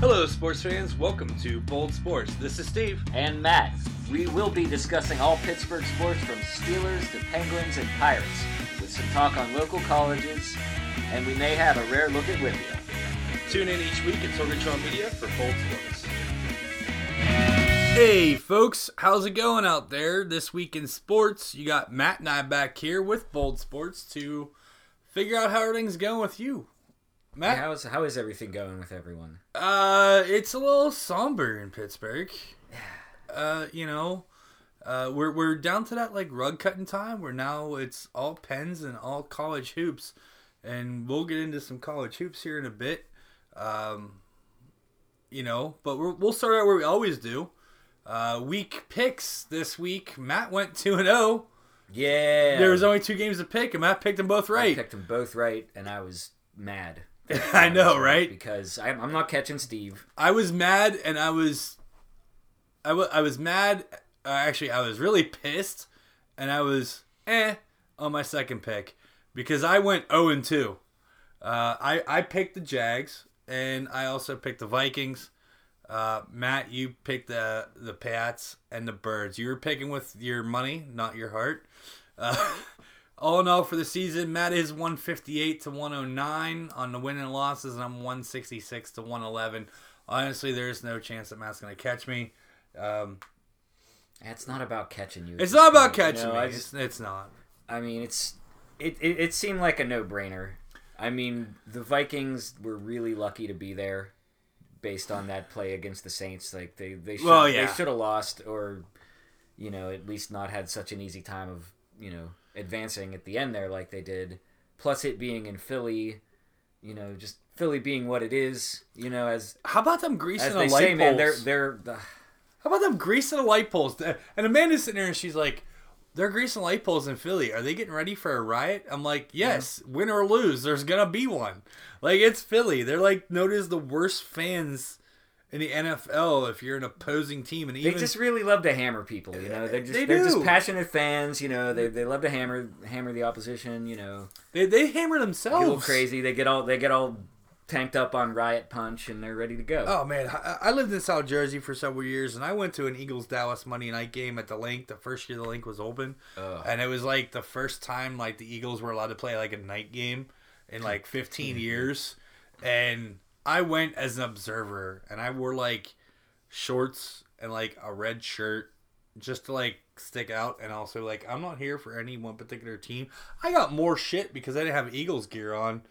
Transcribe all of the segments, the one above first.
Hello, sports fans. Welcome to Bold Sports. This is Steve. And Matt. We will be discussing all Pittsburgh sports from Steelers to Penguins and Pirates, with some talk on local colleges, and we may have a rare look at Whitfield. Tune in each week at Sorgatron Media for Bold Sports. Hey, folks. How's it going out there this week in sports? You got Matt and I back here with Bold Sports to figure out how everything's going with you. Matt, how is everything going with everyone? It's a little somber in Pittsburgh. We're down to that like rug cutting time where now it's all Pens and all college hoops, and we'll get into some college hoops here in a bit. But we'll start out where we always do. Week picks this week. Matt went 2-0. Yeah, there was only two games to pick, and Matt picked them both right. I picked them both right, and I was mad. I know, right? Because I'm not catching Steve. I was mad, and I was mad. Actually, I was really pissed, and I was on my second pick because I went 0-2. I picked the Jags, and I also picked the Vikings. Matt, you picked the Pats and the Birds. You were picking with your money, not your heart. All in all, for the season, Matt is 158-109 on the win and losses, and I'm 166-111. Honestly, there's no chance that Matt's going to catch me. It's not about catching you. It's not about catching me. It's not. I mean, it seemed like a no-brainer. I mean, the Vikings were really lucky to be there based on that play against the Saints. Like they should have lost, or at least not had such an easy time of advancing at the end there like they did, plus it being in Philly, just Philly being what it is, as how about them greasing the light poles? Man, they're how about them greasing the light poles? And Amanda's sitting there and she's like, they're greasing light poles in Philly. Are they getting ready for a riot? I'm like, yes, yeah. Win or lose, there's gonna be one. Like, it's Philly. They're like known as the worst fans in the NFL, if you're an opposing team, and even they just really love to hammer people, they're just passionate fans, they love to hammer the opposition, They hammer themselves. They go crazy. They get all tanked up on Riot Punch, and they're ready to go. Oh man, I lived in South Jersey for several years, and I went to an Eagles Dallas Monday Night game at the Link. The first year the Link was open, and it was like the first time like the Eagles were allowed to play like a night game in like 15 years, and I went as an observer, and I wore like shorts and like a red shirt just to like stick out, and also like I'm not here for any one particular team. I got more shit because I didn't have Eagles gear on.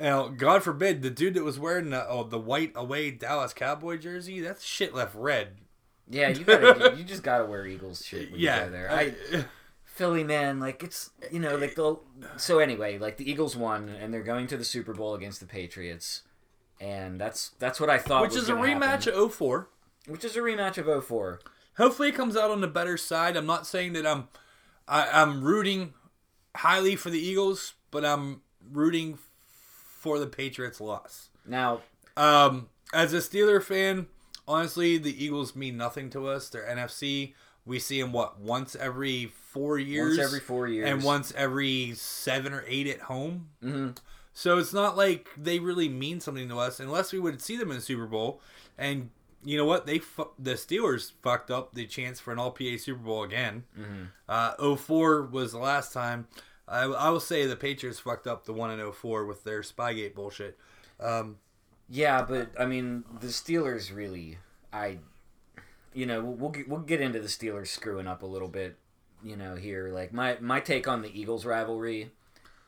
Now, God forbid, the dude that was wearing the white away Dallas Cowboy jersey, that shit left red. Yeah, you just gotta wear Eagles shit when you go there. Philly, man, like it's so anyway, like the Eagles won, and they're going to the Super Bowl against the Patriots. And that's what I thought. Which is a rematch of 2004. Which is a rematch of 2004. Hopefully it comes out on the better side. I'm not saying that I'm rooting highly for the Eagles, but I'm rooting for the Patriots' loss. Now, as a Steeler fan, honestly, the Eagles mean nothing to us. They're NFC. We see them once every 4 years. Once every 4 years, and once every 7 or 8 at home. Mm-hmm. So it's not like they really mean something to us, unless we would see them in the Super Bowl. And you know what? The Steelers fucked up the chance for an All-PA Super Bowl again. Mm-hmm. 2004 was the last time. I will say the Patriots fucked up the one in 2004 with their Spygate bullshit. But I mean the Steelers really, we'll get into the Steelers screwing up a little bit, here. Like my take on the Eagles rivalry.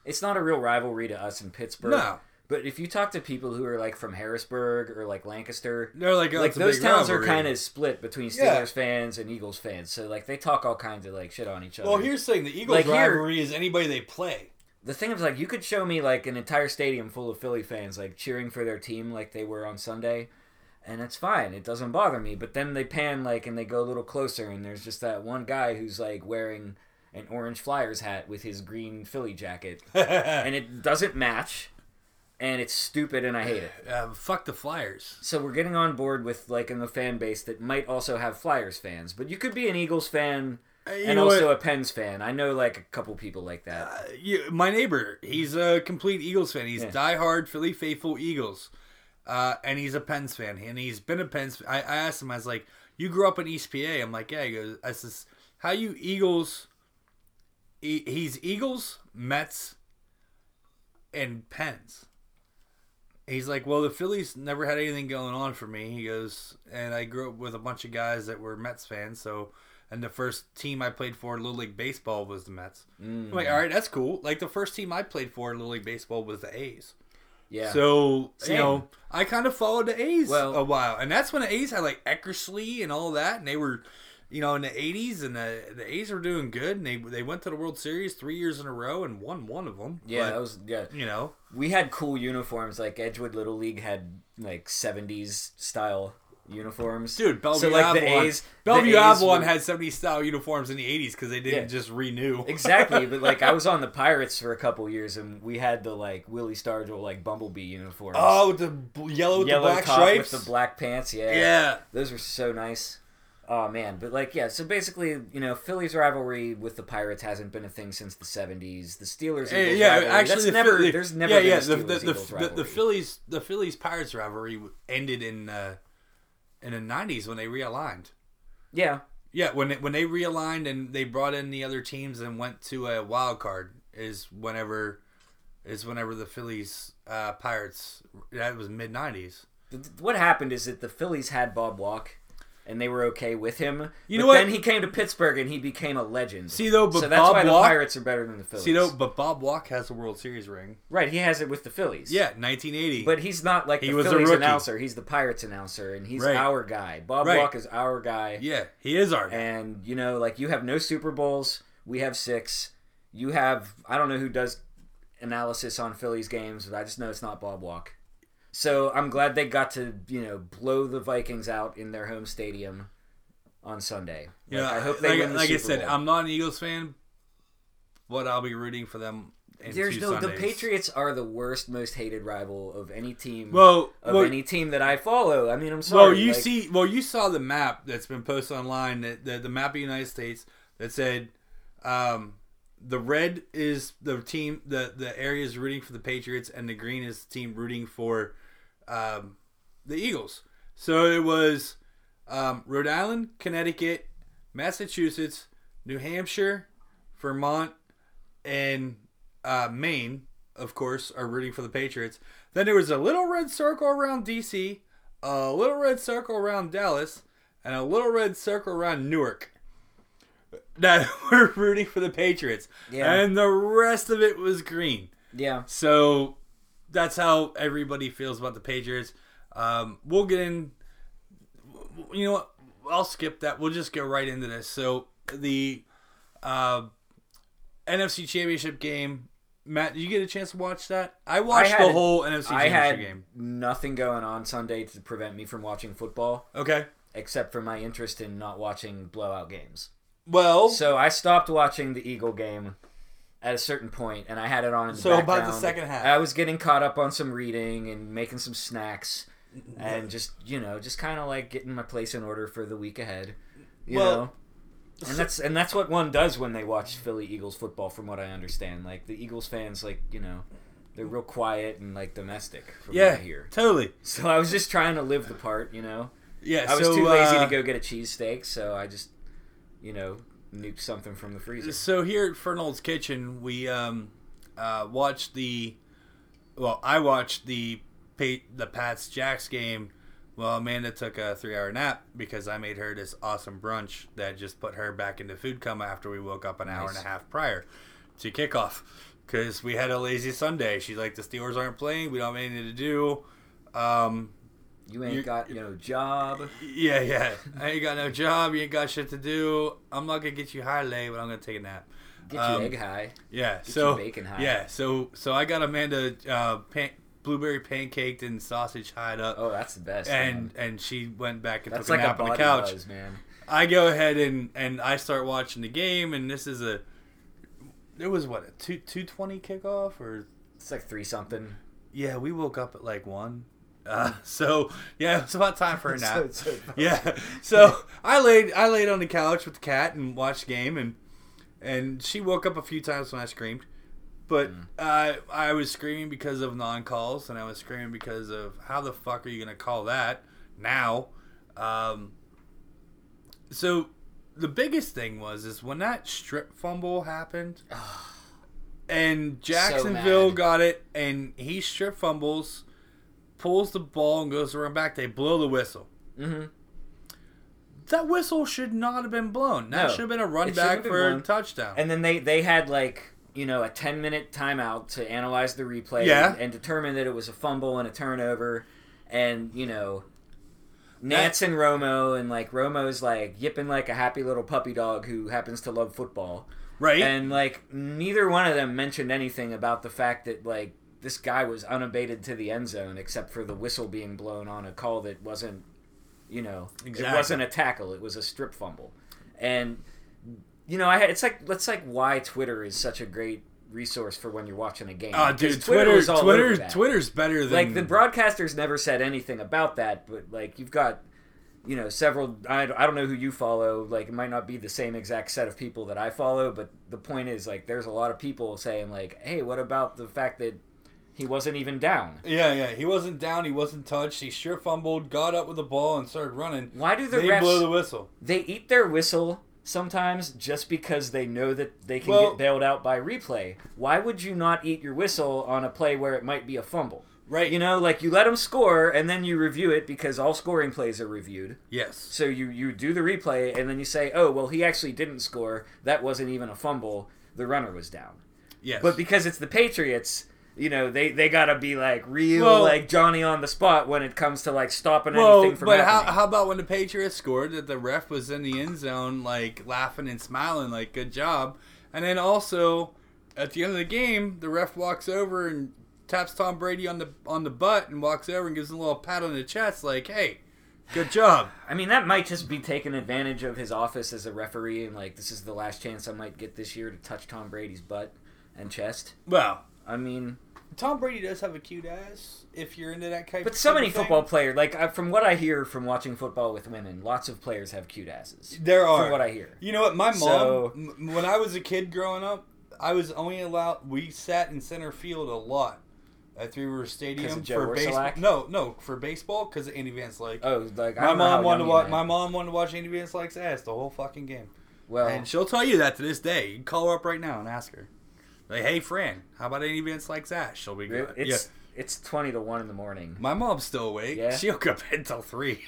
It's not a real rivalry to us in Pittsburgh. No. But if you talk to people who are like from Harrisburg or like Lancaster, they're like, those towns rivalry are kind of split between Steelers fans and Eagles fans. So like they talk all kinds of like shit on each other. Well, here's the thing: the Eagles rivalry is anybody they play. The thing is, like, you could show me like an entire stadium full of Philly fans like cheering for their team like they were on Sunday, and it's fine. It doesn't bother me. But then they pan like and they go a little closer, and there's just that one guy who's like wearing an orange Flyers hat with his green Philly jacket. And it doesn't match, and it's stupid, and I hate it. Fuck the Flyers. So we're getting on board with, like, in the fan base that might also have Flyers fans. But you could be an Eagles fan and also a Pens fan. I know, like, a couple people like that. My neighbor, he's a complete Eagles fan. He's diehard Philly faithful Eagles. And he's a Pens fan, and he's been a Pens fan. I asked him, I was like, you grew up in East PA. I'm like, yeah. He goes, I says, how you Eagles? He's Eagles, Mets, and Pens. He's like, well, the Phillies never had anything going on for me. He goes, and I grew up with a bunch of guys that were Mets fans. So, and the first team I played for in Little League Baseball was the Mets. Mm. I'm like, all right, that's cool. Like, the first team I played for in Little League Baseball was the A's. Yeah. So, same. You know, I kind of followed the A's a while. And that's when the A's had, like, Eckersley and all that. And they were, you know, in the 80s, and the A's were doing good, and they went to the World Series 3 years in a row and won one of them. Yeah, but, that was, yeah. You know. We had cool uniforms. Like, Edgewood Little League had, like, 70s style uniforms. Dude, Bellevue Avalon had 70s style uniforms in the 80s because they didn't just renew. Exactly, but, like, I was on the Pirates for a couple years, and we had the, like, Willie Stargell, like, Bumblebee uniforms. Oh, the yellow with the black top stripes? With the black pants, yeah. Yeah. Those were so nice. Oh, man. But, like, yeah, so basically, you know, Phillies rivalry with the Pirates hasn't been a thing since the 70s. The Steelers Eagles rivalry, actually, the Phillies-Pirates rivalry ended in the 90s when they realigned. Yeah. Yeah, when they realigned and they brought in the other teams and went to a wild card is whenever the Phillies-Pirates, that was mid-90s. What happened is that the Phillies had Bob Walk, and they were okay with him. Then he came to Pittsburgh, and he became a legend. See, though, but so that's Bob why Walk, the Pirates are better than the Phillies. See, though, but Bob Walk has a World Series ring. Right, he has it with the Phillies. Yeah, 1980. But he's not like the Phillies announcer. He's the Pirates announcer, and he's our guy. Bob Walk is our guy. Yeah, he is our guy. And, you know, like, you have no Super Bowls. We have 6. You have, I don't know who does analysis on Phillies games, but I just know it's not Bob Walk. So I'm glad they got to, you know, blow the Vikings out in their home stadium on Sunday. Yeah, like, I hope they win the Super Bowl. Like I said, I'm not an Eagles fan, but I'll be rooting for them. The Patriots are the worst, most hated rival of any team. Any team that I follow. I mean, I'm sorry. You saw the map that's been posted online, the map of the United States that said, the red is the team, the area is rooting for the Patriots, and the green is the team rooting for the Eagles. So it was Rhode Island, Connecticut, Massachusetts, New Hampshire, Vermont, and Maine, of course, are rooting for the Patriots. Then there was a little red circle around D.C., a little red circle around Dallas, and a little red circle around Newark that were rooting for the Patriots. Yeah. And the rest of it was green. Yeah. So that's how everybody feels about the Patriots. We'll get in. You know what? I'll skip that. We'll just go right into this. So the NFC Championship game. Matt, did you get a chance to watch that? I watched the whole NFC Championship game. I had nothing going on Sunday to prevent me from watching football. Okay. Except for my interest in not watching blowout games. Well, so I stopped watching the Eagle game at a certain point, and I had it on in the background. So about the second half, I was getting caught up on some reading and making some snacks, and just kind of like getting my place in order for the week ahead. You know, and that's what one does when they watch Philly Eagles football, from what I understand. Like the Eagles fans, like you know, they're real quiet and like domestic. From what I hear. Totally. So I was just trying to live the part, you know. Yeah, I was too lazy to go get a cheesesteak, so I just. You know, nuke something from the freezer. So here at Fernald's Kitchen, we watched the Pats-Jacks game. Well, Amanda took a 3-hour nap because I made her this awesome brunch that just put her back into food coma after we woke up an hour and a half prior to kickoff because we had a lazy Sunday. She's like, the Steelers aren't playing. We don't have anything to do. You ain't got no job. Yeah. I ain't got no job. You ain't got shit to do. I'm not going to get you high, Lay, but I'm going to take a nap. Get you egg high. Yeah. Get you bacon high. Yeah. So I got Amanda blueberry pancaked and sausage hide up. Oh, that's the best. And she went back and took a nap on the couch. That's like a body buzz, man. I go ahead and I start watching the game, and this is it was a 2:20 kickoff? Or it's like 3-something. Yeah, we woke up at like 1. It's about time for a nap. I laid on the couch with the cat and watched the game, and she woke up a few times when I screamed, But I was screaming because of non-calls, and I was screaming because of how the fuck are you going to call that now? So the biggest thing was is when that strip fumble happened, and Jacksonville got it, and he strip fumbles, pulls the ball, and goes around back. They blow the whistle. Mm-hmm. That whistle should not have been blown. That should have been a run back for a touchdown. And then they had like... you know, a 10-minute timeout to analyze the replay and determine that it was a fumble and a turnover. And, you know, Nance and Romo, and, like, Romo's, like, yipping like a happy little puppy dog who happens to love football. Right. And, like, neither one of them mentioned anything about the fact that, like, this guy was unabated to the end zone except for the whistle being blown on a call that wasn't, you know, it wasn't a tackle. It was a strip fumble. And... you know, it's like that's like why Twitter is such a great resource for when you're watching a game. Oh, dude, Twitter's better than like the broadcasters never said anything about that, but like you've got, you know, several. I don't know who you follow. Like it might not be the same exact set of people that I follow, but the point is like there's a lot of people saying like, hey, what about the fact that he wasn't even down? Yeah, he wasn't down. He wasn't touched. He sure fumbled, got up with the ball, and started running. Why do they refs blow the whistle? They eat their whistle. Sometimes just because they know that they can get bailed out by replay. Why would you not eat your whistle on a play where it might be a fumble? Right. You know, like you let them score and then you review it because all scoring plays are reviewed. Yes. So you do the replay and then you say, oh, well, he actually didn't score. That wasn't even a fumble. The runner was down. Yes. But because it's the Patriots... you know, they gotta be like real, like Johnny on the spot when it comes to like stopping anything from happening. But how about when the Patriots scored that the ref was in the end zone, like laughing and smiling, like good job, and then also at the end of the game, the ref walks over and taps Tom Brady on the butt and walks over and gives him a little pat on the chest, like hey, good job. I mean, that might just be taking advantage of his office as a referee and like this is the last chance I might get this year to touch Tom Brady's butt and chest. Well, I mean. Tom Brady does have a cute ass, if you're into that type of thing. But so many football players, like, from what I hear from watching football with women, lots of players have cute asses. There are. From what I hear. You know what, my mom, when I was a kid growing up, I was only allowed, we sat in center field a lot at Three River Stadium for baseball. No, for baseball, because of Andy Van Slyke. Oh, like, my mom wanted to watch Andy Van Slyke's ass the whole fucking game. Well, and she'll tell you that to this day. You can call her up right now and ask her. Like, hey, Fran, how about any events like that? She'll be good. It's 20 to 1 in the morning. My mom's still awake. Yeah. She'll go up until 3.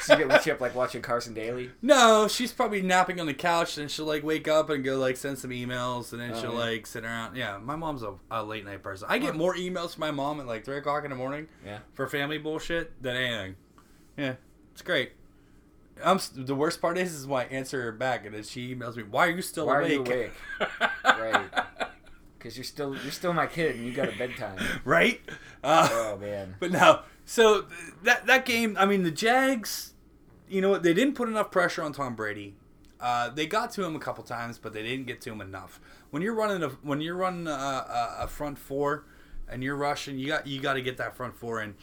She up, like, watching Carson Daly? No, she's probably napping on the couch, and she'll, like, wake up and go, like, send some emails, and then she'll, like, sit around. Yeah, my mom's a late-night person. I get more emails from my mom at, like, 3 o'clock in the morning for family bullshit than anything. Yeah, it's great. The worst part is when I answer her back, and then she emails me, why are you still awake? Why are you awake? Right. Because you're still my kid, and you got a bedtime, right? Oh man! But no, so that game, I mean, the Jags, you know what? They didn't put enough pressure on Tom Brady. They got to him a couple times, but they didn't get to him enough. When you're running a front four, and you're rushing, you got to get that front four in.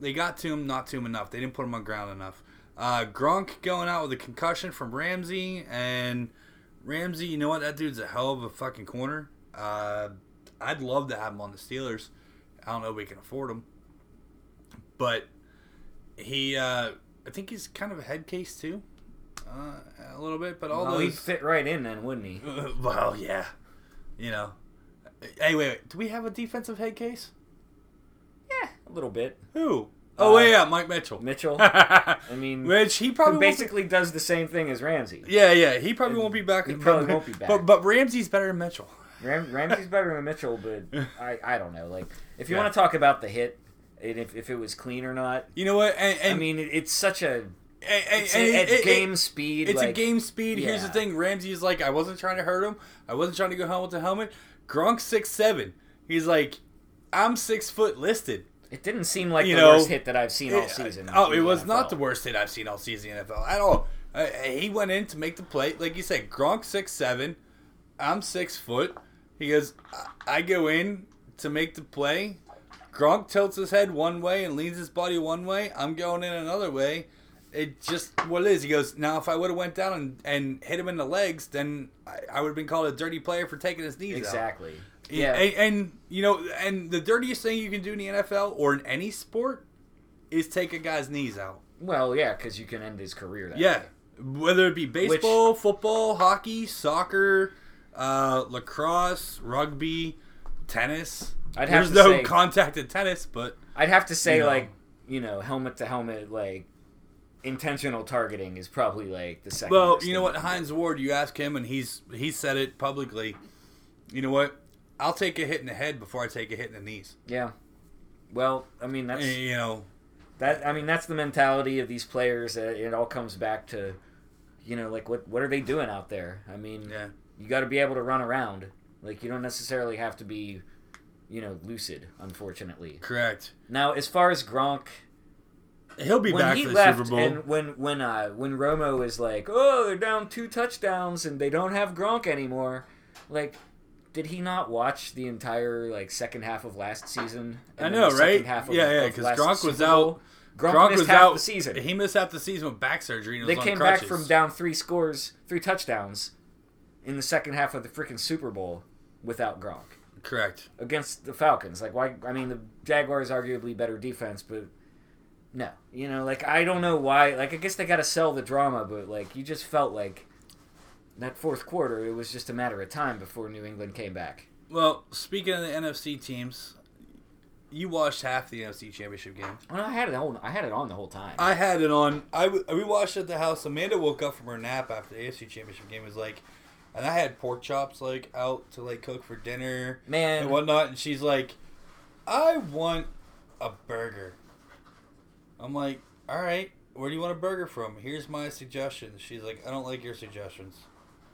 They got to him, not to him enough. They didn't put him on ground enough. Gronk going out with a concussion from Ramsey and. Ramsey, you know what? That dude's a hell of a fucking corner. I'd love to have him on the Steelers. I don't know if we can afford him. But he, I think he's kind of a head case too, a little bit. But he'd fit right in then, wouldn't he? Well, yeah. You know. Hey, wait. Do we have a defensive head case? Yeah, a little bit. Who? Oh, yeah, Mike Mitchell. I mean, which he probably basically does the same thing as Ramsey. Yeah, he probably won't be back. Won't be back. But Ramsey's better than Mitchell. Ramsey's better than Mitchell, but I don't know. Like, if you want to talk about the hit, and if it was clean or not, you know what? And I mean, it's such a game speed. It's like, a game speed. Yeah. Here's the thing: Ramsey is like, I wasn't trying to hurt him. I wasn't trying to go home with the helmet. Gronk's 6'7". He's like, I'm 6 foot listed. It didn't seem like worst hit that I've seen all season. It was NFL. Not the worst hit I've seen all season in the NFL at all. He went in to make the play. Like you said, Gronk 6'7", I'm 6 foot. He goes, I go in to make the play. Gronk tilts his head one way and leans his body one way. I'm going in another way. It's just what it is. He goes, now if I would have went down and hit him in the legs, then I would have been called a dirty player for taking his knees out. Exactly. Yeah. And, you know, and the dirtiest thing you can do in the NFL or in any sport is take a guy's knees out. Well, yeah, because you can end his career that way. Whether it be baseball, football, hockey, soccer, lacrosse, rugby, tennis. There's no contact in tennis, but... I'd have to say, helmet to helmet, intentional targeting is probably, the second. Well, you know what? Hines Ward, you ask him, and he said it publicly. You know what? I'll take a hit in the head before I take a hit in the knees. Yeah. Well, I mean, that's... You know... That's the mentality of these players. It all comes back to, what are they doing out there? I mean, you got to be able to run around. You don't necessarily have to be, lucid, unfortunately. Correct. Now, as far as Gronk, he'll be back for the Super Bowl. And when Romo was like, oh, they're down 2 touchdowns and they don't have Gronk anymore, did he not watch the entire second half of last season? I know, right? Because Gronk was out. Gronk missed half the season. He missed half the season with back surgery. And they came back from down 3 touchdowns in the second half of the freaking Super Bowl without Gronk. Correct. Against the Falcons, why? I mean, the Jaguars arguably better defense, but no, I don't know why. I guess they got to sell the drama, but you just felt like. That fourth quarter, it was just a matter of time before New England came back. Well, speaking of the NFC teams, you watched half the NFC Championship game. Well, I had it on the whole time. I had it on. We watched it at the house. Amanda woke up from her nap after the AFC Championship game. And I had pork chops out to cook for dinner, man, and whatnot. And she's like, "I want a burger." I'm like, "All right, where do you want a burger from? Here's my suggestion." She's like, "I don't like your suggestions,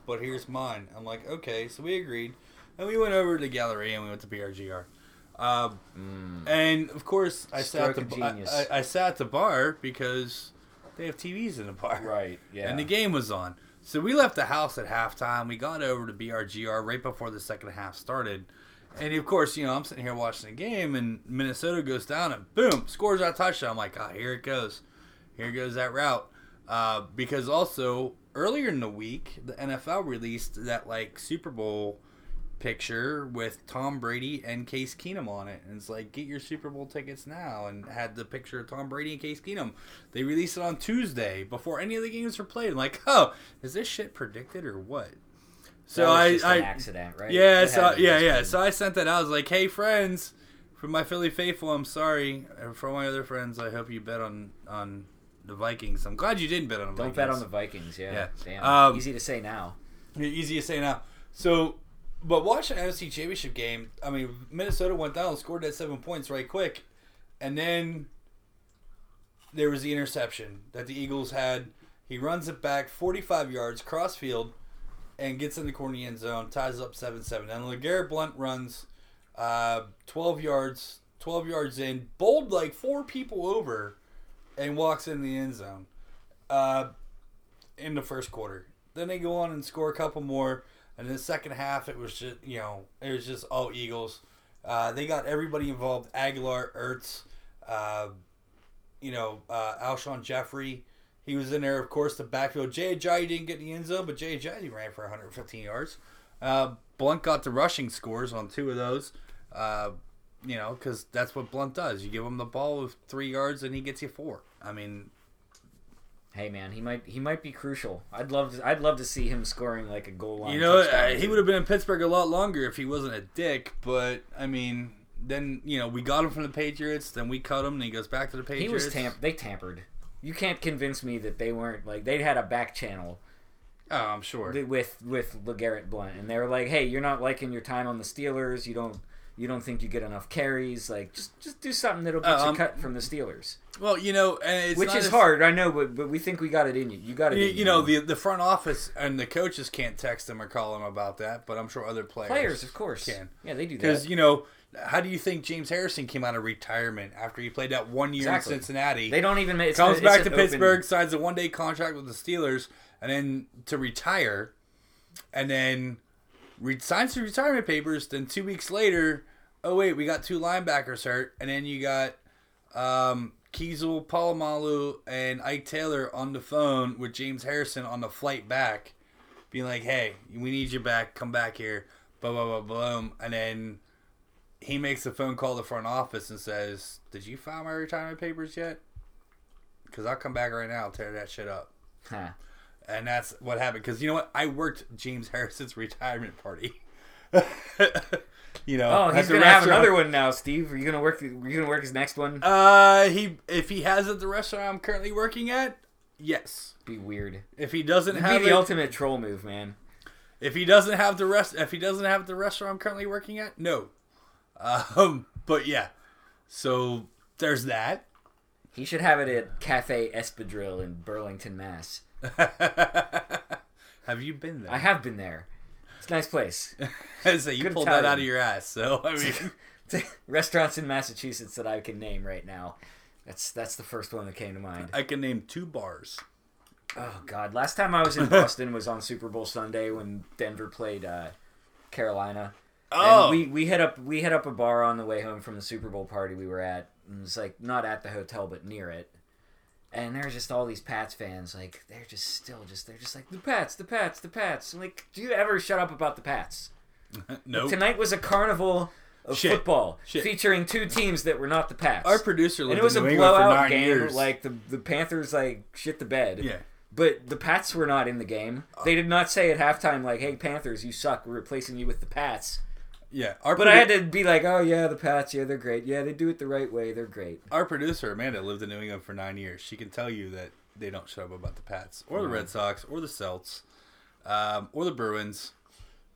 but here's mine." I'm like, okay, so we agreed. And we went over to the gallery and we went to BRGR. And, of course, I sat at the bar because they have TVs in the bar. Right, yeah. And the game was on. So we left the house at halftime. We got over to BRGR right before the second half started. And, of course, I'm sitting here watching the game, and Minnesota goes down and, boom, scores a touchdown. I'm like, ah, here it goes. Here goes that route. Because also... Earlier in the week, the NFL released that Super Bowl picture with Tom Brady and Case Keenum on it. And it's get your Super Bowl tickets now. And had the picture of Tom Brady and Case Keenum. They released it on Tuesday before any of the games were played. I'm like, oh, is this shit predicted or what? So an accident, right? Yeah, So I sent that out. I was like, hey, friends, from my Philly faithful, I'm sorry. And for my other friends, I hope you bet on the Vikings. I'm glad you didn't bet on the Vikings. Don't bet on the Vikings, yeah. Damn. Easy to say now. So, but watching the NFC Championship game, I mean, Minnesota went down and scored that 7 points right quick. And then there was the interception that the Eagles had. He runs it back 45 yards, cross field, and gets in the corner of the end zone, ties up 7-7. And LeGarrette Blount runs 12 yards in, bowled 4 people over, and walks in the end zone in the first quarter. Then they go on and score a couple more. And in the second half, it was just, it was just all Eagles. They got everybody involved. Aguilar, Ertz, Alshon Jeffrey. He was in there, of course, the backfield. Jay Ajayi didn't get in the end zone, but Jay Ajayi ran for 115 yards. Blount got the rushing scores on 2 of those. Because that's what Blount does. You give him the ball with 3 yards, and he gets you 4. I mean, hey man, he might be crucial. I'd love to see him scoring a goal line. He would have been in Pittsburgh a lot longer if he wasn't a dick. But I mean, then we got him from the Patriots, then we cut him, and he goes back to the Patriots. They tampered. You can't convince me that they weren't they had a back channel. Oh, I'm sure with LeGarrette Blount, and they were like, hey, you're not liking your time on the Steelers. You don't think you get enough carries? Just do something that'll get you cut from the Steelers. Well, which is hard, I know, but we think we got it in you. You got it in you. You know, the front office and the coaches can't text them or call them about that, but I'm sure other players of course, can. Yeah, they do that. Because, how do you think James Harrison came out of retirement after he played that 1 year in Cincinnati? They don't even make it. Comes back to Pittsburgh, signs a 1-day contract with the Steelers, and then to retire, and then... signs the retirement papers, then 2 weeks later, oh wait, we got 2 linebackers hurt, and then you got Kiesel, Polamalu, and Ike Taylor on the phone with James Harrison on the flight back, being like, hey, we need you back. Come back here. Blah, blah, blah, blah. And then he makes a phone call to the front office and says, did you file my retirement papers yet? Because I'll come back right now and tear that shit up. Huh. And that's what happened. Because you know what? I worked James Harrison's retirement party. You know, oh, he's going to have another one now, Steve. Are you going to work? Are you going to work his next one? If he has at the restaurant I'm currently working at, yes. Be weird. If he doesn't It'd have be the it, ultimate troll move, man. If he doesn't have the restaurant I'm currently working at, no. But yeah, so there's that. He should have it at Cafe Espadrille in Burlington, Mass. Have you been there? I have been there. It's a nice place. So you pulled that out of your ass. So I mean, restaurants in Massachusetts that I can name right now. That's the first one that came to mind. I can name two bars. Oh God! Last time I was in Boston was on Super Bowl Sunday when Denver played Carolina. Oh. And we hit up a bar on the way home from the Super Bowl party we were at. And it was like not at the hotel but near it. And there's just all these Pats fans, like they're just like the Pats. I'm like, do you ever shut up about the Pats? No. Nope. Tonight was a carnival of football featuring two teams that were not the Pats. Our producer lived in New England for 9 years. And it was a blowout game. Like the Panthers like shit the bed. Yeah. But the Pats were not in the game. They did not say at halftime like, "Hey Panthers, you suck. We're replacing you with the Pats." Yeah, but I had to be like, oh yeah, the Pats, yeah, they're great. Yeah, they do it the right way. They're great. Our producer Amanda lived in New England for 9 years. She can tell you that they don't shut up about the Pats or the Red Sox or the Celtics or the Bruins.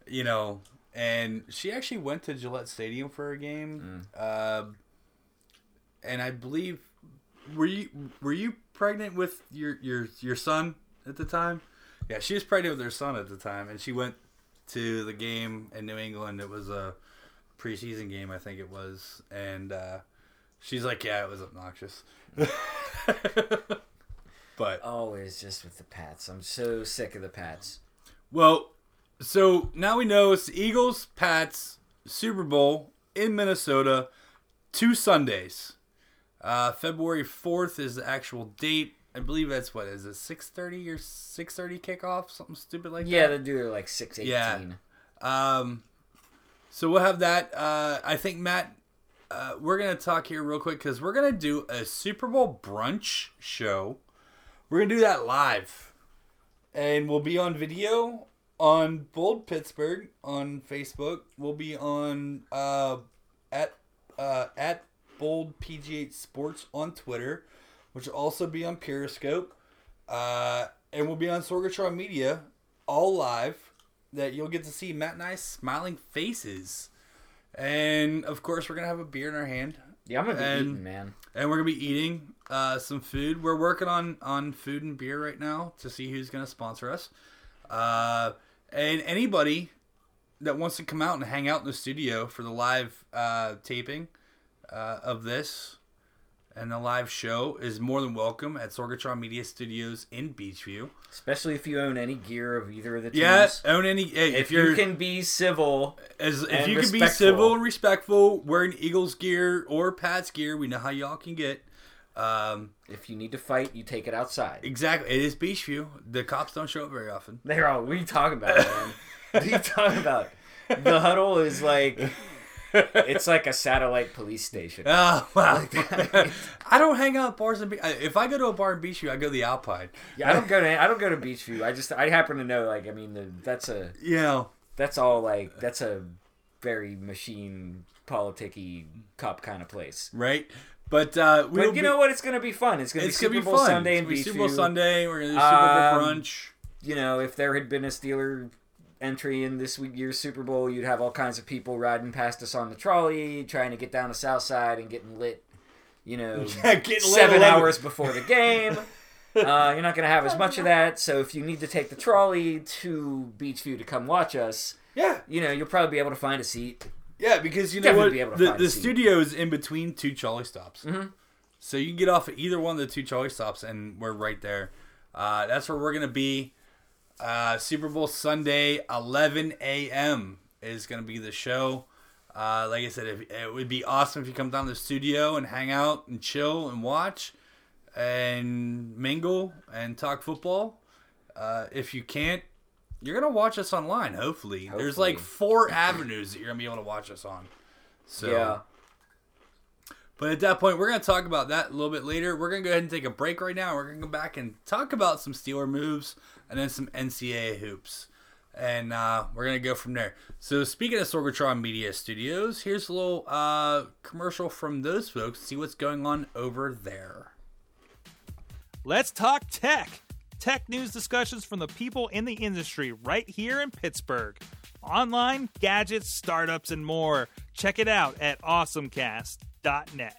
You know, and she actually went to Gillette Stadium for a game. And I believe were you pregnant with your son at the time? Yeah, she was pregnant with her son at the time, and she went to the game in New England. It was a preseason game, I think it was. And she's like, yeah, it was obnoxious. But always just with the Pats. I'm so sick of the Pats. Well, so now we know it's the Eagles, Pats, Super Bowl in Minnesota, 2 Sundays. February 4th is the actual date. I believe that's, what is it, 6:30 or 6:30 kickoff? Something stupid like that? Yeah, they do it like 6:18. Yeah. So we'll have that. I think, Matt, we're going to talk here real quick because we're going to do a Super Bowl brunch show. We're going to do that live. And we'll be on video on Bold Pittsburgh on Facebook. We'll be on at Bold PGH Sports on Twitter, which will also be on Periscope, and we'll be on Sorgatron Media, all live, that you'll get to see Matt and I smiling faces. And, of course, we're going to have a beer in our hand. Yeah, I'm going to be eating, man. And we're going to be eating some food. We're working on food and beer right now to see who's going to sponsor us. And anybody that wants to come out and hang out in the studio for the live taping of this, and the live show is more than welcome at Sorgatron Media Studios in Beachview. Especially if you own any gear of either of the teams. Yeah, own any. Hey, if you can be civil, and respectful, wearing Eagles gear or Pats gear, we know how y'all can get. If you need to fight, you take it outside. Exactly, it is Beachview. The cops don't show up very often. They're all. What are you talking about, man? What are you talking about? The huddle is like. It's like a satellite police station. Oh, wow. I don't hang out at bars and if I go to a bar in Beachview, I go to the Alpine. Yeah, I don't go to Beachview. I happen to know, like, I mean, that's a very machine politicky cop kind of place, right? But know what? It's gonna be fun. It's gonna be Super Bowl Sunday in Beachview. Super Bowl Sunday. We're gonna do Super Bowl brunch. You know, if there had been a Steeler entry in this year's Super Bowl, you'd have all kinds of people riding past us on the trolley, trying to get down the South Side and getting lit, you know, yeah, getting 7 hours before the game. You're not going to have as much of that, so if you need to take the trolley to Beachview to come watch us, yeah, you know, you'll probably be able to find a seat. Yeah, because you know what? The studio is in between two trolley stops. Mm-hmm. So you can get off at either one of the two trolley stops, and we're right there. That's where we're going to be. Super Bowl Sunday, 11 a.m. is going to be the show. Like I said, it would be awesome if you come down to the studio and hang out and chill and watch and mingle and talk football. If you can't, you're going to watch us online, hopefully. There's like 4 avenues that you're going to be able to watch us on. So, yeah. But at that point, we're going to talk about that a little bit later. We're going to go ahead and take a break right now. We're going to go back and talk about some Steeler moves and then some NCAA hoops. And we're going to go from there. So speaking of Sorgatron Media Studios, here's a little commercial from those folks. See what's going on over there. Let's talk tech. Tech news discussions from the people in the industry right here in Pittsburgh. Online, gadgets, startups, and more. Check it out at awesomecast.net.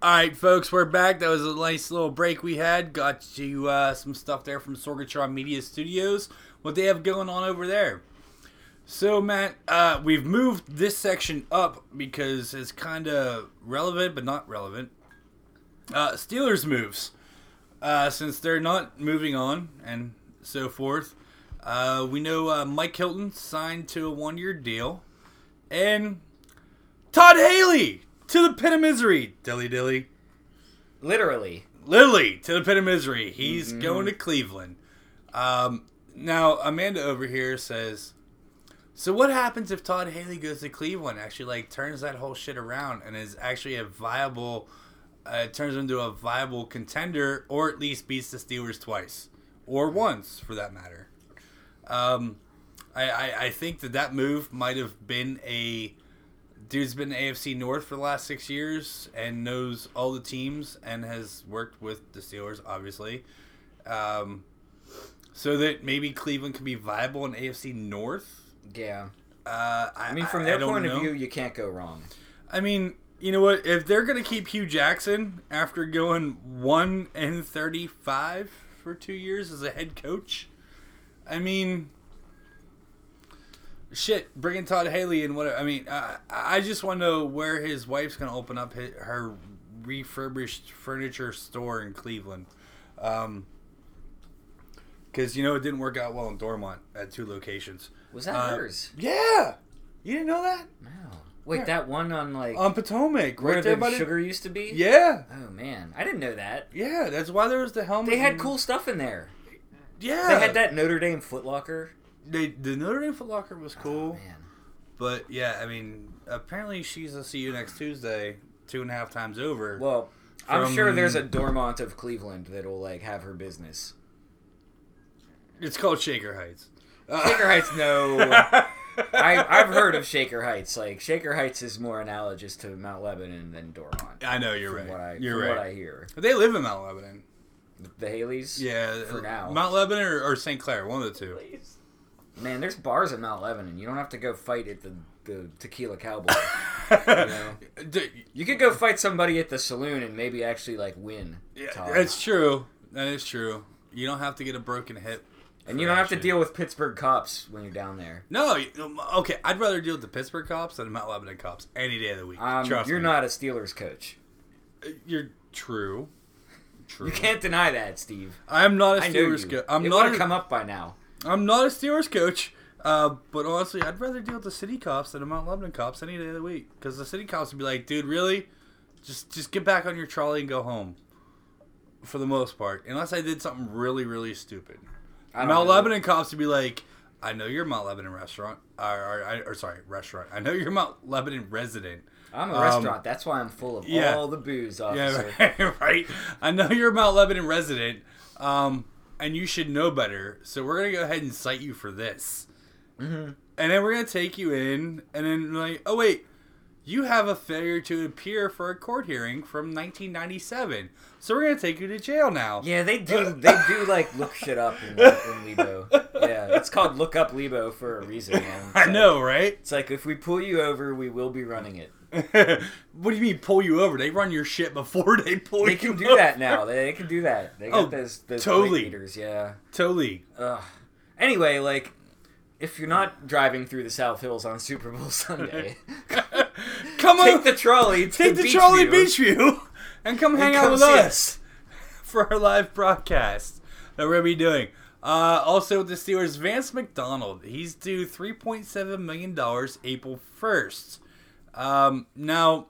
All right, folks, we're back. That was a nice little break we had. Got you some stuff there from Sorgatron Media Studios. What they have going on over there. So, Matt, we've moved this section up because it's kind of relevant, but not relevant. Steelers moves. Since they're not moving on and so forth, we know Mike Hilton signed to a 1-year deal, and Todd Haley to the pit of misery. Dilly. Literally to the pit of misery. He's going to Cleveland. Now, Amanda over here says, so what happens if Todd Haley goes to Cleveland, actually like turns that whole shit around and is actually a viable... it turns into a viable contender, or at least beats the Steelers twice, or once for that matter. I think that move might have been a dude's been AFC North for the last 6 years and knows all the teams and has worked with the Steelers, obviously. So that maybe Cleveland could be viable in AFC North. Yeah. I mean, from their point of view, you can't go wrong. I mean. You know what? If they're going to keep Hugh Jackson after going 1-35 for 2 years as a head coach, I mean, shit, bringing Todd Haley and whatever. I mean, I just want to know where his wife's going to open up her refurbished furniture store in Cleveland. Because, you know, it didn't work out well in Dormont at 2 locations. Was that hers? Yeah. You didn't know that? No. Wait, yeah. That one on, like... On Potomac. Right there by the... Sugar used to be? Yeah. Oh, man. I didn't know that. Yeah, that's why there was the helmet. They had cool stuff in there. Yeah. They had that Notre Dame Foot Locker. The Notre Dame Foot Locker was cool. Oh, man. But, yeah, I mean, apparently she's a see you next Tuesday 2.5 times over. Well, I'm sure there's a Dormont of Cleveland that'll, like, have her business. It's called Shaker Heights. Shaker Heights, no... I've heard of Shaker Heights. Like, Shaker Heights is more analogous to Mount Lebanon than Dormont. I know, you're right. From what I hear. But they live in Mount Lebanon. The Haleys? Yeah. For now. Mount Lebanon or St. Clair, one of the two. Man, there's bars in Mount Lebanon. You don't have to go fight at the Tequila Cowboy. You know? You could go fight somebody at the saloon and maybe actually, like, win. Yeah, that's true. That is true. You don't have to get a broken hip. And you don't have to deal with Pittsburgh cops when you're down there. No, okay. I'd rather deal with the Pittsburgh cops than the Mount Lebanon cops any day of the week. Trust me. Not a Steelers coach. You're true. You can't deny that, Steve. I'm not a Steelers coach. It would have come up by now. I'm not a Steelers coach, but honestly, I'd rather deal with the city cops than the Mount Lebanon cops any day of the week. Because the city cops would be like, dude, really? Just get back on your trolley and go home. For the most part. Unless I did something really, really stupid. Mount Lebanon cops would be like, I know you're a Mount Lebanon restaurant. I know you're a Mount Lebanon resident. I'm a restaurant. That's why I'm full of all the booze, officer. Yeah, right. I know you're a Mount Lebanon resident, and you should know better. So we're going to go ahead and cite you for this. Mm-hmm. And then we're going to take you in, and then like, oh, wait. You have a failure to appear for a court hearing from 1997, so we're gonna take you to jail now. Yeah, they do. They do like look shit up in Lebo. Yeah, it's called Look Up Lebo for a reason. Man. I know, right? It's like if we pull you over, we will be running it. What do you mean pull you over? They run your shit before they pull you over. They can do that now. They can do that. They got those totally meters. Yeah, totally. Anyway, like. If you're not driving through the South Hills on Super Bowl Sunday, come on, take the trolley, Beachview, and come hang out with us for our live broadcast that we're gonna be doing. Also with the Steelers, Vance McDonald, he's due $3.7 million April 1st. Now,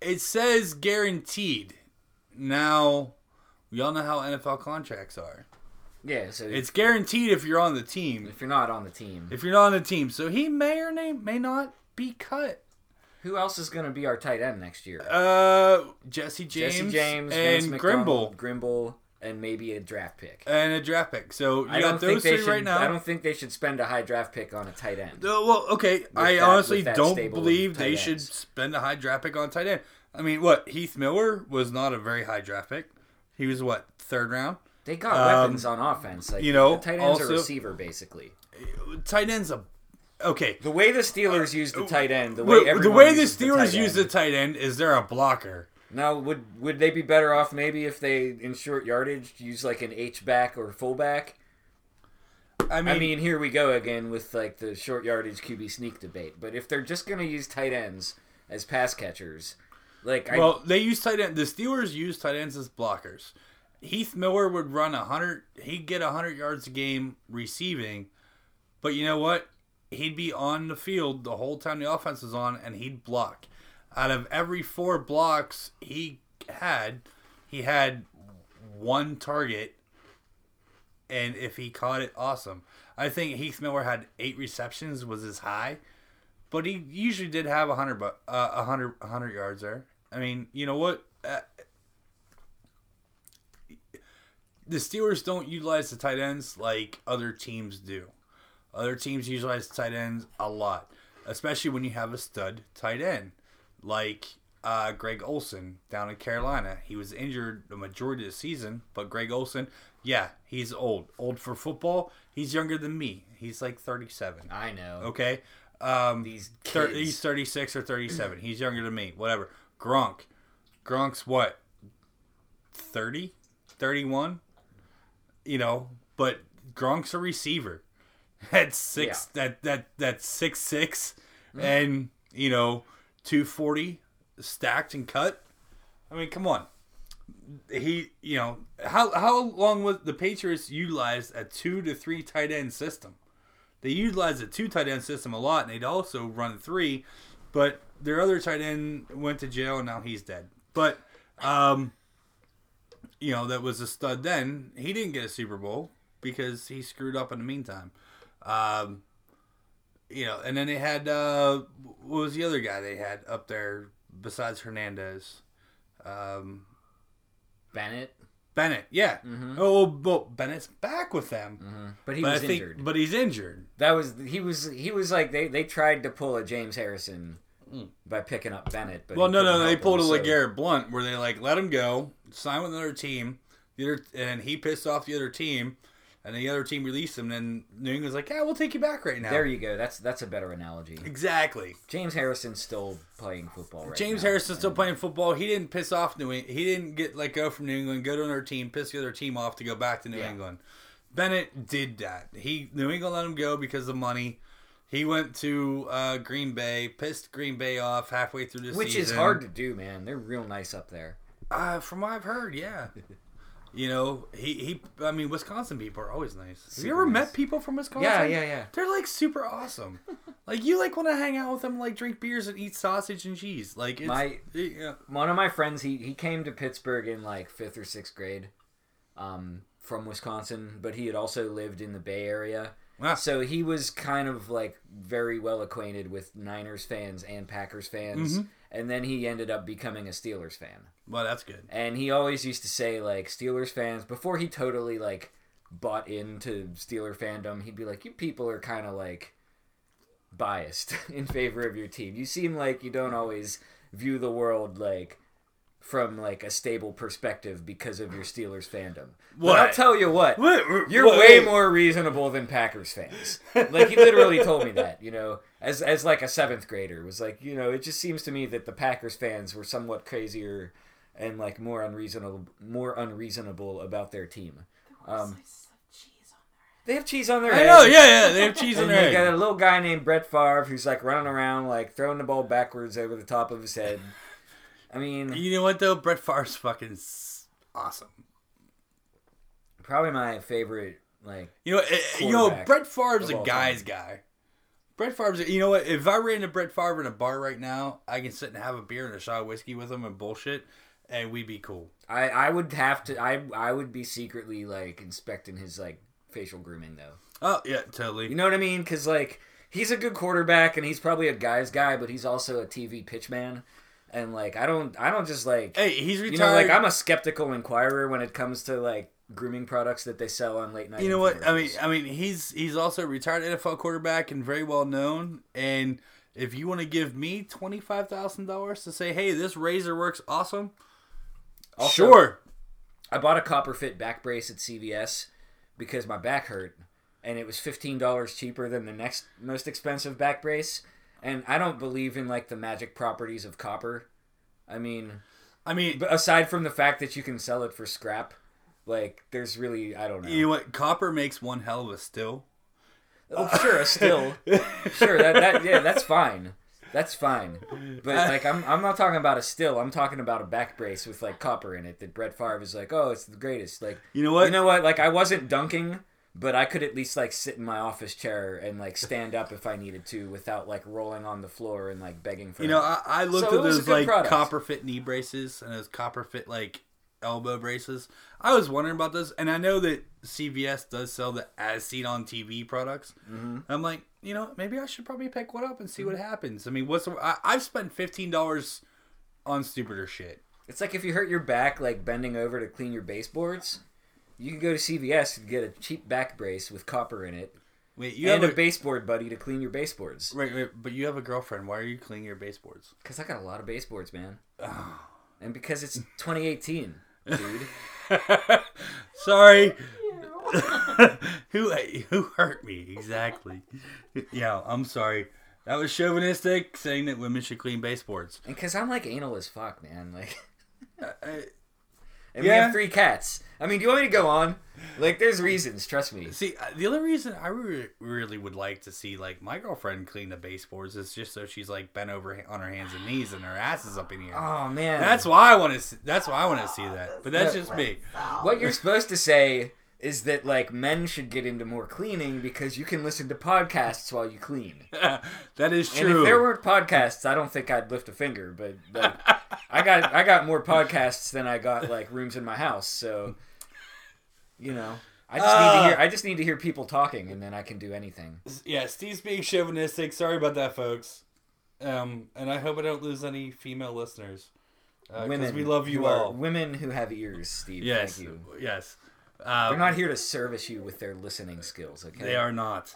it says guaranteed. Now, we all know how NFL contracts are. Yeah, so it's guaranteed if you're on the team. If you're not on the team. So he may or may not be cut. Who else is going to be our tight end next year? Jesse James and Grimble. And maybe a draft pick. So you got those three right now. I don't think they should spend a high draft pick on a tight end. Well, okay. I honestly don't believe they should spend a high draft pick on a tight end. I mean, what? Heath Miller was not a very high draft pick. He was, what, third round? They got weapons on offense. Like, you know, tight end's a receiver, basically. Tight end's a... Okay. The way the Steelers use the tight end, is they're a blocker. Now, would they be better off maybe if they, in short yardage, use like an H-back or fullback? I mean, here we go again with like the short yardage QB sneak debate. But if they're just going to use tight ends as pass catchers, they use tight end. The Steelers use tight ends as blockers. Heath Miller would run 100. He'd get 100 yards a game receiving. But you know what? He'd be on the field the whole time the offense was on, and he'd block. Out of every 4 blocks he had 1 target, and if he caught it, awesome. I think Heath Miller had 8 receptions was his high, but he usually did have 100 yards there. I mean, you know what? The Steelers don't utilize the tight ends like other teams do. Other teams utilize tight ends a lot, especially when you have a stud tight end. Like Greg Olsen down in Carolina. He was injured the majority of the season, but Greg Olsen, yeah, he's old. Old for football. He's younger than me. He's like 37. I know. Okay? These kids. He's 36 or 37. He's younger than me. Whatever. Gronk's what? 30? 31? You know, but Gronk's a receiver. That's 6'6", and, you know... 240 stacked and cut. I mean, come on. He, you know, how long was the Patriots utilized a 2 to 3 tight end system? They utilized a 2 tight end system a lot, and they'd also run 3, but their other tight end went to jail and now he's dead. But, you know, that was a stud then. He didn't get a Super Bowl because he screwed up in the meantime. You know, and then they had, what was the other guy they had up there besides Hernandez? Bennett, yeah. Mm-hmm. Oh, well, Bennett's back with them. Mm-hmm. But he's injured. He was like, they tried to pull a James Harrison by picking up Bennett. But they pulled a LeGarrette Blount where they like, let him go, sign with another team, and he pissed off the other team. And the other team released him, and New England's like, yeah, we'll take you back right now. There you go. That's a better analogy. Exactly. James Harrison's still playing football right now. James Harrison's still playing football. He didn't piss off New England. He didn't get let go from New England, go to another team, piss the other team off to go back to New England. Bennett did that. New England let him go because of money. He went to Green Bay, pissed Green Bay off halfway through the season. Which is hard to do, man. They're real nice up there. From what I've heard, yeah. You know, I mean, Wisconsin people are always nice. Have you ever met people from Wisconsin? Yeah. They're, like, super awesome. Like, you, like, want to hang out with them, like, drink beers and eat sausage and cheese. Like, it's... One of my friends, he came to Pittsburgh in, like, 5th or 6th grade from Wisconsin, but he had also lived in the Bay Area. Wow. So he was kind of, like, very well acquainted with Niners fans and Packers fans. Mm-hmm. And then he ended up becoming a Steelers fan. Well, that's good. And he always used to say, like, Steelers fans, before he totally, like, bought into Steeler fandom, he'd be like, you people are kind of, like, biased in favor of your team. You seem like you don't always view the world, like, from, like, a stable perspective because of your Steelers fandom. What? But I'll tell you what you're way more reasonable than Packers fans. Like, he literally told me that, you know. As like a 7th grader, was like, you know, it just seems to me that the Packers fans were somewhat crazier and like more unreasonable about their team. They have cheese on their head. I know, yeah, they have cheese on their head. They got a little guy named Brett Favre who's like running around like throwing the ball backwards over the top of his head. I mean, you know what though, Brett Favre's fucking awesome. Probably my favorite, like, Brett Favre's a guy's guy. Brett Favre's, you know what? If I ran into Brett Favre in a bar right now, I can sit and have a beer and a shot of whiskey with him and bullshit, and we'd be cool. I would be secretly, like, inspecting his, like, facial grooming, though. Oh, yeah, totally. You know what I mean? Because, like, he's a good quarterback, and he's probably a guy's guy, but he's also a TV pitchman. And, like, I don't just, like... Hey, he's retired. You know, like, I'm a skeptical inquirer when it comes to, like, grooming products that they sell on late night. You know what? I mean, he's also a retired NFL quarterback and very well known. And if you want to give me $25,000 to say, hey, this razor works awesome, also, sure. I bought a copper fit back brace at CVS because my back hurt. And it was $15 cheaper than the next most expensive back brace. And I don't believe in, like, the magic properties of copper. I mean, aside from the fact that you can sell it for scrap, like, there's really, I don't know. You know what? Copper makes one hell of a still. Oh, sure, a still. Sure, yeah, that's fine. That's fine. But, like, I'm not talking about a still. I'm talking about a back brace with, like, copper in it that Brett Favre is like, oh, it's the greatest. Like, You know what? Like, I wasn't dunking. But I could at least, like, sit in my office chair and, like, stand up if I needed to without, like, rolling on the floor and, like, begging for it. You know, I looked at those, like, copper fit knee braces and those copper fit, like, elbow braces. I was wondering about those. And I know that CVS does sell the as seen on TV products. Mm-hmm. I'm like, you know, maybe I should probably pick one up and see what happens. I mean, I've spent $15 on stupider shit. It's like if you hurt your back, like, bending over to clean your baseboards. You can go to CVS and get a cheap back brace with copper in it. Wait, you and have a baseboard buddy to clean your baseboards. Right, but you have a girlfriend. Why are you cleaning your baseboards? Because I got a lot of baseboards, man. Oh. And because it's 2018, dude. Sorry. Who hurt me? Exactly. Yeah, I'm sorry. That was chauvinistic, saying that women should clean baseboards. And because I'm, like, anal as fuck, man. Like... And we have three cats. I mean, do you want me to go on? Like, there's reasons, trust me. See, the only reason I really would like to see, like, my girlfriend clean the baseboards is just so she's, like, bent over on her hands and knees and her ass is up in here. Oh, man. That's why I want to see that. But that's just me. What you're supposed to say is that, like, men should get into more cleaning because you can listen to podcasts while you clean. That is true. And if there weren't podcasts, I don't think I'd lift a finger, but... Like, I got more podcasts than I got, like, rooms in my house, so, you know, I just need to hear people talking, and then I can do anything. Yeah, Steve's being chauvinistic. Sorry about that, folks. And I hope I don't lose any female listeners. Because we love you all. Women who have ears, Steve. Yes. Thank you. Yes. They're not here to service you with their listening skills, okay? They are not.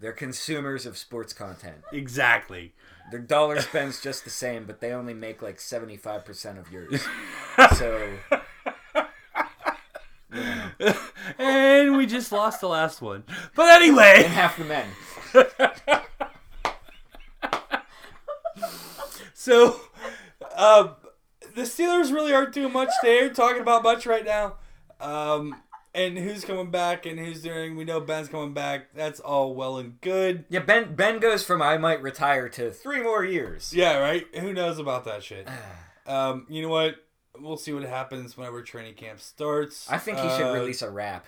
They're consumers of sports content. Exactly. Their dollar spends just the same, but they only make like 75% of yours. So, yeah. And we just lost the last one. But anyway, and half the men. So, the Steelers really aren't doing much. They aren't talking about much right now. And who's coming back and who's doing... We know Ben's coming back. That's all well and good. Yeah, Ben goes from I might retire to 3 more years. Yeah, right? Who knows about that shit? You know what? We'll see what happens whenever training camp starts. I think he should release a rap.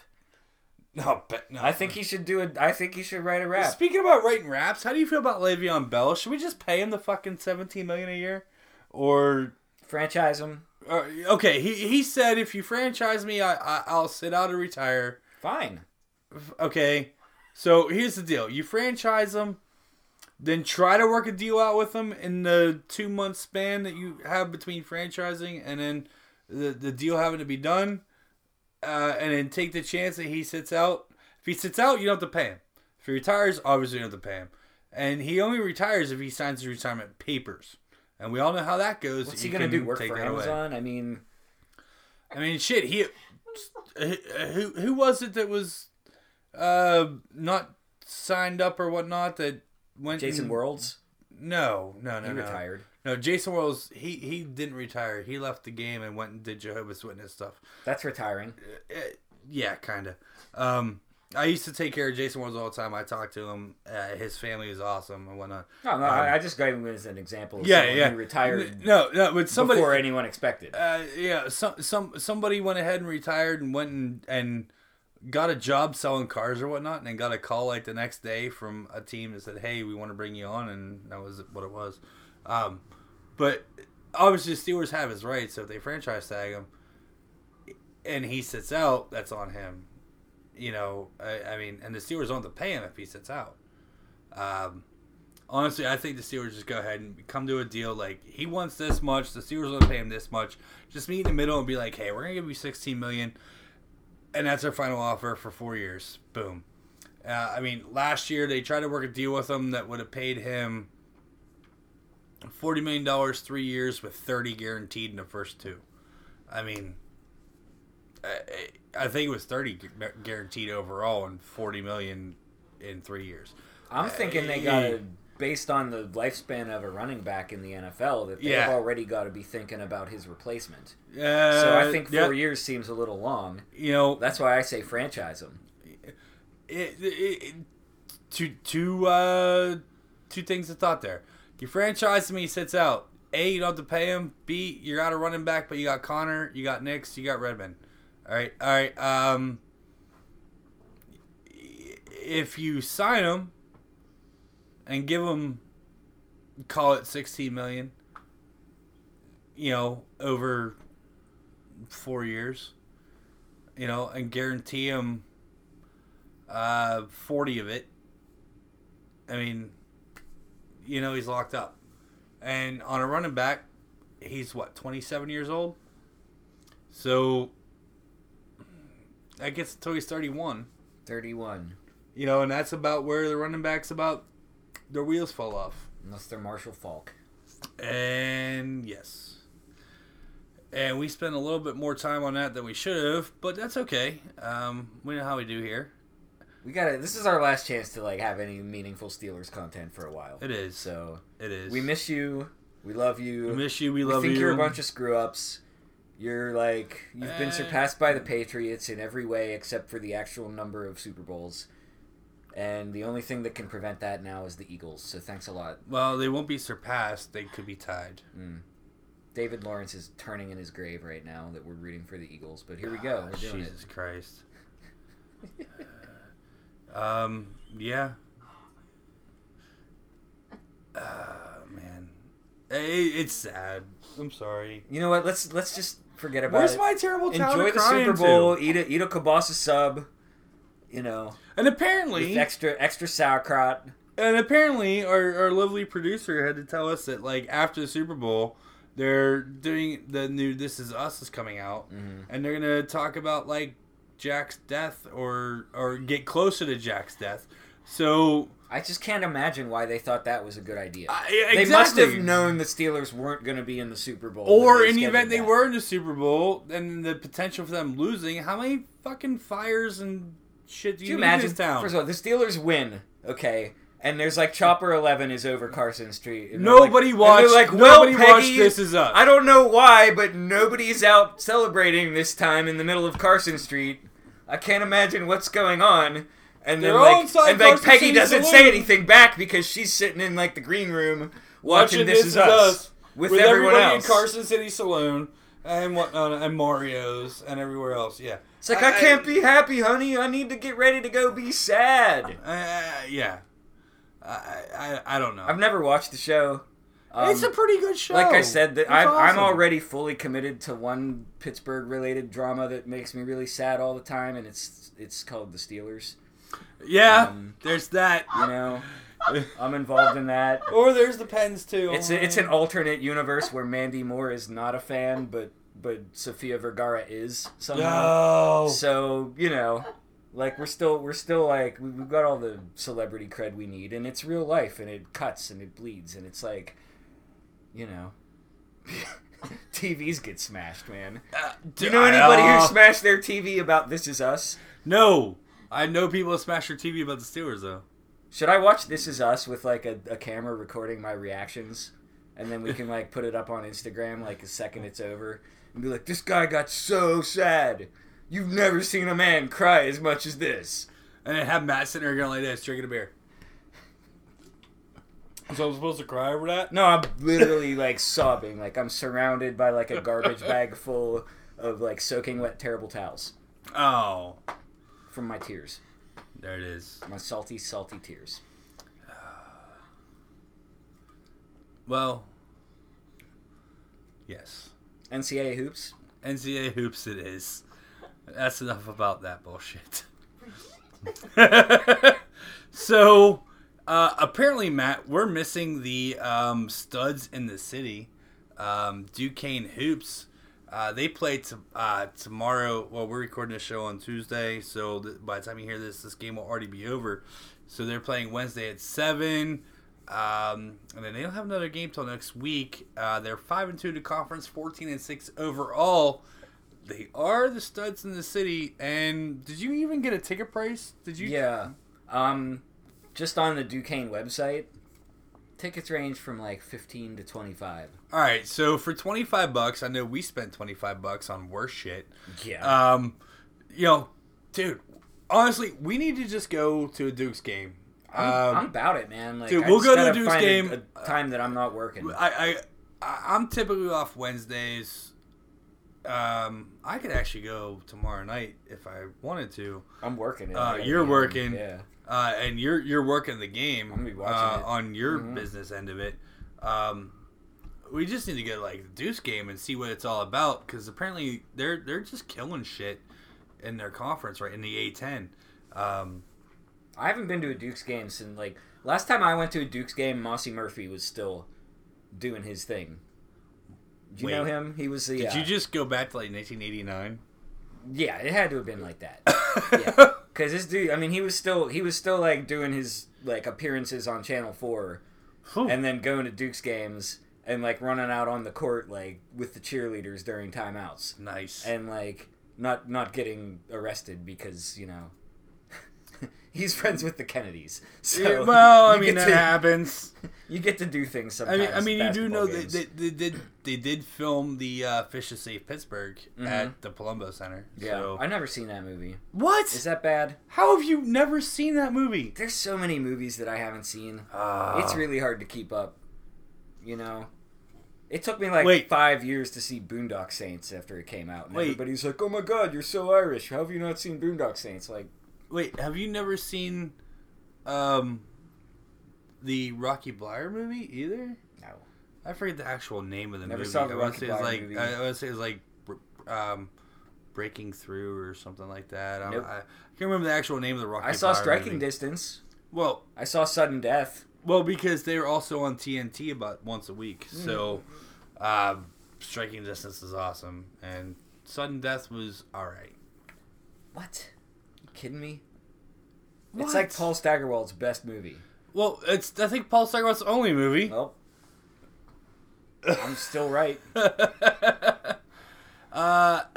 No. I think he should write a rap. Speaking about writing raps, how do you feel about Le'Veon Bell? Should we just pay him the fucking $17 million a year? Or... franchise him. Okay, he said, if you franchise me, I'll sit out and retire. Fine. Okay, so here's the deal. You franchise him, then try to work a deal out with him in the 2-month span that you have between franchising and then the deal having to be done, and then take the chance that he sits out. If he sits out, you don't have to pay him. If he retires, obviously you don't have to pay him. And he only retires if he signs his retirement papers. And we all know how that goes. What's he going to do? Work for Amazon? Away. I mean, shit. Who was it that was not signed up or whatnot that went? Jason Worlds? No. He retired. No, Jason Worlds. He didn't retire. He left the game and went and did Jehovah's Witness stuff. That's retiring. Yeah, kind of. I used to take care of Jason Worlds all the time. I talked to him. His family is awesome and whatnot. No, I just gave him as an example of someone who retired but somebody, before anyone expected. Somebody went ahead and retired and went and got a job selling cars or whatnot, and got a call like the next day from a team that said, "Hey, we want to bring you on," and that was what it was. But obviously, the Steelers have his rights, so if they franchise tag him and he sits out, that's on him. You know, I mean, and the Steelers don't have to pay him if he sits out. Honestly, I think the Steelers just go ahead and come to a deal. Like, he wants this much. The Steelers will pay him this much. Just meet in the middle and be like, hey, we're going to give you $16 million, and that's our final offer for 4 years. Boom. I mean, last year they tried to work a deal with him that would have paid him $40 million 3 years with $30 guaranteed in the first two. I mean, I think it was $30 guaranteed overall and $40 million in 3 years. I'm thinking they got to, based on the lifespan of a running back in the NFL, that they've already got to be thinking about his replacement. So I think 4 years seems a little long. You know, that's why I say franchise him. Two things of thought there. You franchise him, he sits out. A, you don't have to pay him. B, you got a running back, but you got Connor, you got Nix, you got Redmond. All right. If you sign him and give him, call it $16 million, you know, over 4 years, you know, and guarantee him 40 of it. I mean, you know, he's locked up. And on a running back, he's, 27 years old? So, that gets until he's 31. 31. You know, and that's about where the running back's about. Their wheels fall off. Unless they're Marshall Faulk. And yes. And we spend a little bit more time on that than we should have, but that's okay. We know how we do here. We gotta. This is our last chance to have any meaningful Steelers content for a while. It is. So it is. We miss you. We love you. We miss you. We love you. We think you're a bunch of screw ups. You're you've been surpassed by the Patriots in every way except for the actual number of Super Bowls. And the only thing that can prevent that now is the Eagles, so thanks a lot. Well, they won't be surpassed. They could be tied. David Lawrence is turning in his grave right now that we're rooting for the Eagles, but here we go. We're doing Jesus it. Christ. Yeah. Man. It's sad. I'm sorry. You know what? Let's just forget about it. Where's my terrible talent? Enjoy the Super Bowl. Eat a kielbasa sub. You know, and apparently extra sauerkraut. And apparently, our lovely producer had to tell us that after the Super Bowl, they're doing the new "This Is Us" is coming out, and they're gonna talk about Jack's death or get closer to Jack's death. So I just can't imagine why they thought that was a good idea. They must have known the Steelers weren't going to be in the Super Bowl, or in the event they were in the Super Bowl, and the potential for them losing. How many fucking fires and shit do you imagine? This town? First of all, the Steelers win, okay, and there's Chopper 11 is over Carson Street. Nobody watched. They're nobody Peggy, watched This Is Us. I don't know why, but nobody's out celebrating this time in the middle of Carson Street. I can't imagine what's going on. And they're then Peggy doesn't say anything back because she's sitting in the green room watching This Is Us with everyone else. In Carson City Saloon and whatnot, and Mario's and everywhere else. Yeah. It's I can't be happy, honey. I need to get ready to go be sad. Yeah. I don't know. I've never watched the show. It's a pretty good show. Like I said, I'm already fully committed to one Pittsburgh-related drama that makes me really sad all the time, and it's called The Steelers. Yeah, there's that. You know, I'm involved in that. Or there's the Pens, too. It's an alternate universe where Mandy Moore is not a fan, but Sofia Vergara is somehow. No. So, you know, we're still we've got all the celebrity cred we need, and it's real life, and it cuts and it bleeds, and it's you know, TVs get smashed, man. Do you know anybody who smashed their TV about This Is Us? No. I know people who smashed their TV about the Steelers, though. Should I watch This Is Us with a camera recording my reactions? And then we can put it up on Instagram the second it's over and be like, this guy got so sad. You've never seen a man cry as much as this. And then have Matt sitting there going like this, drinking a beer. So I'm supposed to cry over that? No, I'm literally sobbing. I'm surrounded by a garbage bag full of soaking wet terrible towels. Oh. from my tears. There it is. My salty, salty tears. Well, yes. NCAA hoops? NCAA hoops it is. That's enough about that bullshit. So, apparently, Matt, we're missing the studs in the city. Duquesne Hoops. They play tomorrow. Well, we're recording this show on Tuesday, so by the time you hear this, this game will already be over. So they're playing Wednesday at 7. And then they don't have another game till next week. They're 5-2 to conference, 14-6 overall. They are the studs in the city. And did you even get a ticket price? Did you? Yeah. Just on the Duquesne website, tickets range from like $15 to $25. All right, so for $25, I know we spent $25 on worse shit. Yeah. You know, dude, honestly, we need to just go to a Dukes game. I'm about it, man. Like, dude, we'll go to a Dukes game. A time that I'm not working. I'm typically off Wednesdays. I could actually go tomorrow night if I wanted to. I'm working. You're working. Yeah. And you're working the game. I'm gonna be watching it. On your business end of it. We just need to go to, like, the Deuce game and see what it's all about, because apparently they're just killing shit in their conference, right, in the A-10. I haven't been to a Dukes game since, like, last time I went to a Dukes game, Mossy Murphy was still doing his thing. Do you know him? He was the... Did you just go back to, like, 1989? Yeah, it had to have been like that. Yeah. Because this dude, I mean, he was still like doing his like appearances on Channel 4, and then going to Duke's games and like running out on the court like with the cheerleaders during timeouts. Nice. And like not getting arrested because, you know, he's friends with the Kennedys. So yeah, well, I mean, that happens. You get to do things sometimes. I mean you do know games. They did film the Fish is Safe Pittsburgh at the Palumbo Center. Yeah, so. I've never seen that movie. What? Is that bad? How have you never seen that movie? There's so many movies that I haven't seen. It's really hard to keep up, you know. It took me like 5 years to see Boondock Saints after it came out. And everybody's like, oh my god, you're so Irish. How have you not seen Boondock Saints? Like, wait, have you never seen the Rocky Blyer movie either? No. I forget the actual name of the movie. Never saw the Rocky Blyer movie. I would say it's like Breaking Through or something like that. Nope. I can't remember the actual name of the Rocky Blyer movie. I saw Striking Distance. Well, I saw Sudden Death. Well, because they were also on TNT about once a week. So Striking Distance is awesome. And Sudden Death was alright. What? Kidding me? What? It's like Paul Staggerwald's best movie. Well, it's I think Paul Staggerwald's only movie. Well, I'm still right.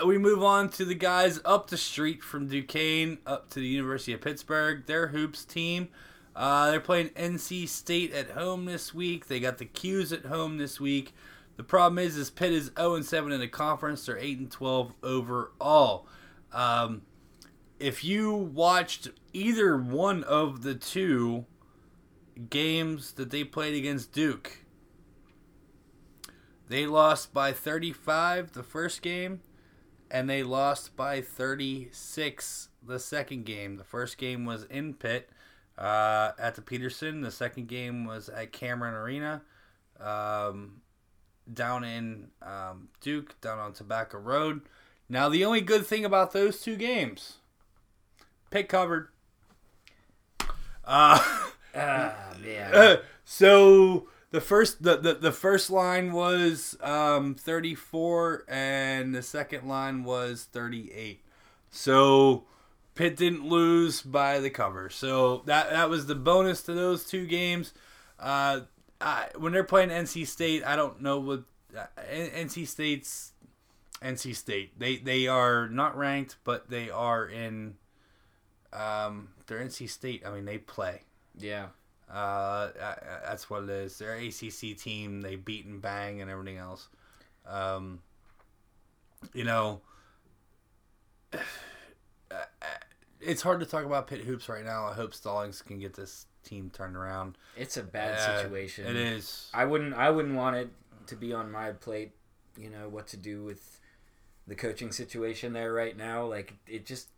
We move on to the guys up the street from Duquesne, up to the University of Pittsburgh. Their hoops team. They're playing NC State at home this week. They got the Qs at home this week. The problem is Pitt is 0-7 in the conference. They're 8-12 overall. If you watched either one of the two games that they played against Duke, they lost by 35 the first game, and they lost by 36 the second game. The first game was in Pitt at the Peterson. The second game was at Cameron Arena down in Duke, down on Tobacco Road. Now, the only good thing about those two games... Pitt covered. So the first line was 34, and the second line was 38. So Pitt didn't lose by the cover. So that was the bonus to those two games. When they're playing NC State, I don't know what NC State's NC State. They are not ranked, but they are in. They're NC State. I mean, they play. Yeah. That's what it is. They're an ACC team. They beat and bang and everything else. You know, it's hard to talk about Pitt hoops right now. I hope Stallings can get this team turned around. It's a bad situation. It is. I wouldn't want it to be on my plate. You know what to do with the coaching situation there right now. Like, it just.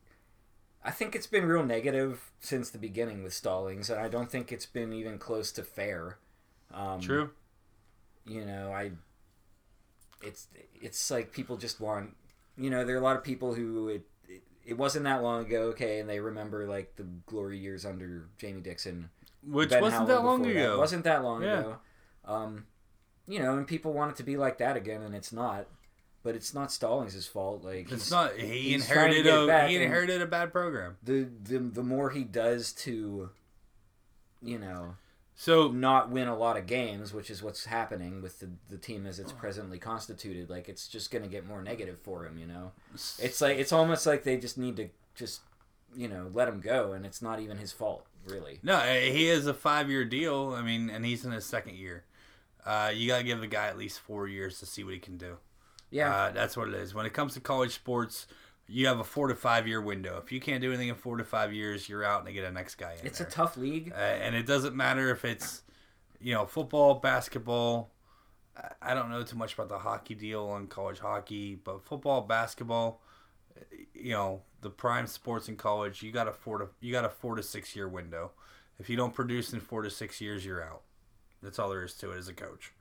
I think it's been real negative since the beginning with Stallings, and I don't think it's been even close to fair. True. You know, it's like people just want, you know, there are a lot of people who it wasn't that long ago, okay, and they remember like the glory years under Jamie Dixon, which wasn't that long ago. It wasn't that long ago. You know, and people want it to be like that again, and it's not. But it's not Stallings' fault. Like it's not. He inherited a bad program. The more he does to, you know, so not win a lot of games, which is what's happening with the team as it's presently constituted. Like it's just going to get more negative for him. You know, it's like it's almost like they just need to just, you know, let him go, and it's not even his fault really. No, he is a 5-year deal. I mean, and he's in his second year. You got to give the guy at least 4 years to see what he can do. Yeah, that's what it is. When it comes to college sports, you have a 4 to 5 year window. If you can't do anything in 4 to 5 years, you're out, and they get a next guy in. It's a tough league, and it doesn't matter if it's, you know, football, basketball. I don't know too much about the hockey deal on college hockey, but football, basketball, you know, the prime sports in college, you got a 4 to 6 year window. If you don't produce in 4 to 6 years, you're out. That's all there is to it as a coach.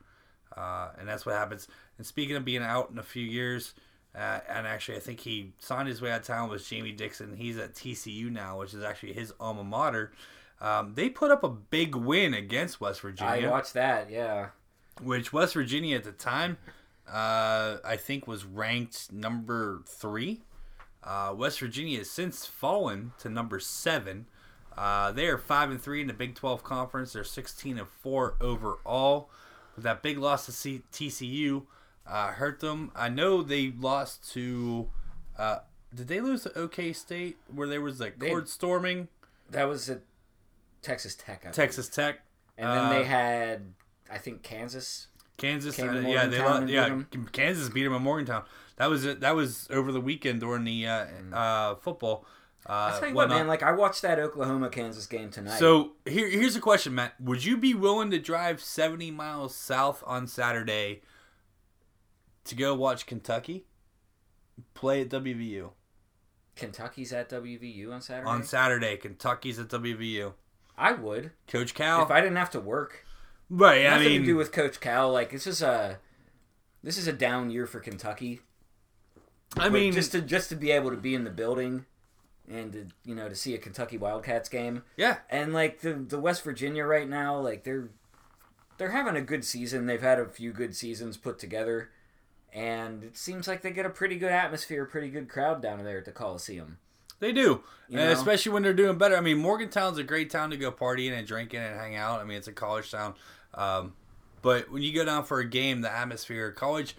And that's what happens. And speaking of being out in a few years, and actually I think he signed his way out of town with Jamie Dixon. He's at TCU now, which is actually his alma mater. They put up a big win against West Virginia. I watched that, yeah. Which West Virginia at the time, I think, was ranked number 3. West Virginia has since fallen to number 7. They are 5-3 in the Big 12 Conference. They're 16-4 overall. But that big loss to TCU hurt them. I know they lost to... did they lose to OK State where there was like cord storming? That was at Texas Tech. Texas Tech. And then they had, I think, Kansas. Kansas beat them in Morgantown. That was over the weekend during the football. I'll tell you what, man, like I watched that Oklahoma-Kansas game tonight. So here's a question, Matt. Would you be willing to drive 70 miles south on Saturday to go watch Kentucky play at WVU? Kentucky's at WVU on Saturday? On Saturday, Kentucky's at WVU. I would. Coach Cal. If I didn't have to work. Right, I mean. Nothing to do with Coach Cal. Like, this is a down year for Kentucky. I mean. Just to be able to be in the building. And to, you know, to see a Kentucky Wildcats game, yeah, and like the West Virginia right now, like they're having a good season. They've had a few good seasons put together, and it seems like they get a pretty good atmosphere, pretty good crowd down there at the Coliseum. They do, especially when they're doing better. I mean, Morgantown's a great town to go partying and drinking and hang out. I mean, it's a college town, but when you go down for a game, the atmosphere, college.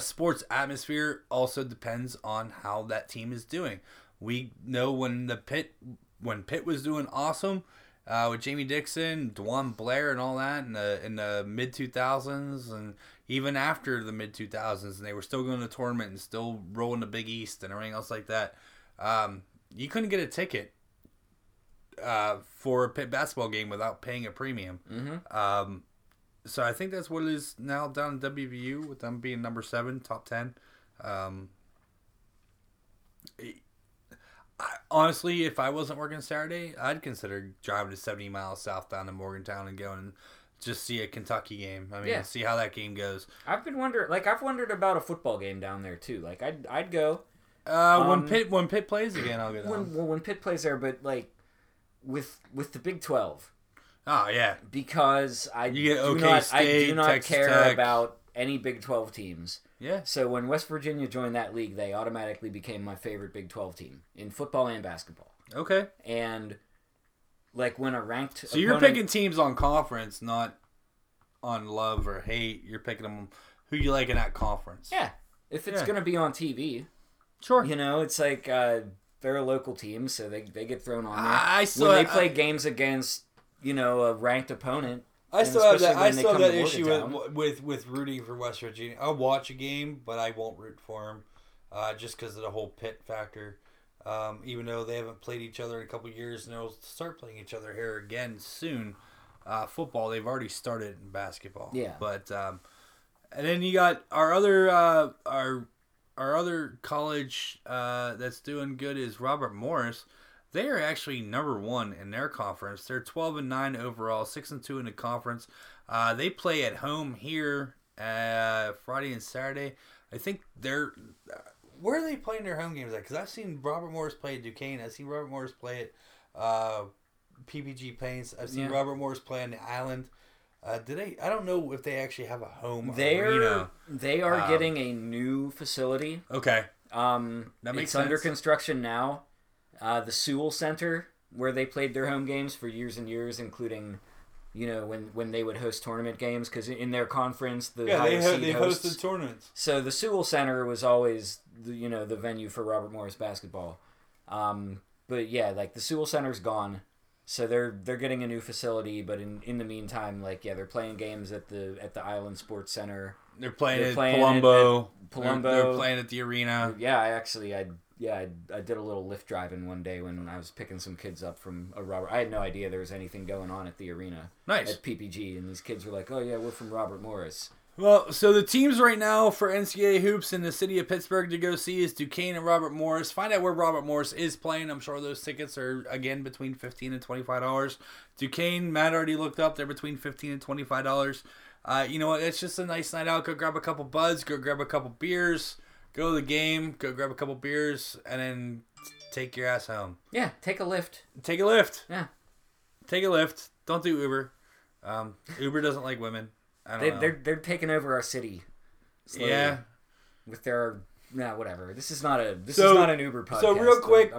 Sports atmosphere also depends on how that team is doing. We know when Pitt was doing awesome with Jamie Dixon, Dwan Blair, and all that in the mid 2000s, and even after the mid 2000s, and they were still going to the tournament and still rolling the Big East and everything else like that. You couldn't get a ticket for a Pitt basketball game without paying a premium. Mm-hmm. So I think that's what it is now down in WVU with them being number 7, top 10. Honestly, if I wasn't working Saturday, I'd consider driving to 70 miles south down to Morgantown and going and just see a Kentucky game. I mean, see how that game goes. I've wondered about a football game down there too. Like I'd go. When Pitt plays again, I'll go down. When Pitt plays there, but like with the Big 12. Oh yeah, because I do not care about any Big 12 teams. Yeah. So when West Virginia joined that league, they automatically became my favorite Big 12 team in football and basketball. Okay. And like when a ranked so opponent, you're picking teams on conference, not on love or hate. You're picking them who you like in that conference. Yeah. If it's going to be on TV, sure. You know, it's like they're a local team, so they get thrown on there. When they play games against, you know, a ranked opponent. I still have that issue with rooting for West Virginia. I'll watch a game, but I won't root for them just because of the whole Pitt factor. Even though they haven't played each other in a couple of years, and they'll start playing each other here again soon. Football, they've already started in basketball. Yeah. But and then you got our other our our other college that's doing good is Robert Morris. They are actually number one in their conference. They're 12-9 overall, 6-2 in the conference. They play at home here Friday and Saturday. I think they're where are they playing their home games at? Because I've seen Robert Morris play at Duquesne. I've seen Robert Morris play at PPG Paints. I've seen Robert Morris play on the island. Did they? I don't know if they actually have a home. They are getting a new facility. Okay, that makes sense. Under construction now. The Sewell Center, where they played their home games for years and years, including, you know, when they would host tournament games, because in their conference, they hosted tournaments. So the Sewell Center was always, the venue for Robert Morris basketball. But yeah, like the Sewell Center's gone. So they're getting a new facility, but in the meantime, they're playing games at the Island Sports Center. They're playing at Palumbo. They're playing at the arena. Yeah, I did a little Lyft driving one day when I was picking some kids up from Robert. I had no idea there was anything going on at the arena. Nice. At PPG, and these kids were like, "Oh yeah, we're from Robert Morris." Well, so the teams right now for NCAA hoops in the city of Pittsburgh to go see is Duquesne and Robert Morris. Find out where Robert Morris is playing. I'm sure those tickets are, again, between $15 and $25. Duquesne, Matt already looked up. They're between $15 and $25. You know what? It's just a nice night out. Go grab a couple buds. Go grab a couple beers. Go to the game. Go grab a couple beers. And then take your ass home. Yeah, take a Lyft. Take a Lyft. Yeah. Take a Lyft. Don't do Uber. Uber doesn't like women. I don't know. They're taking over our city. Slowly, yeah. With their whatever. This is not an Uber podcast. So real quick,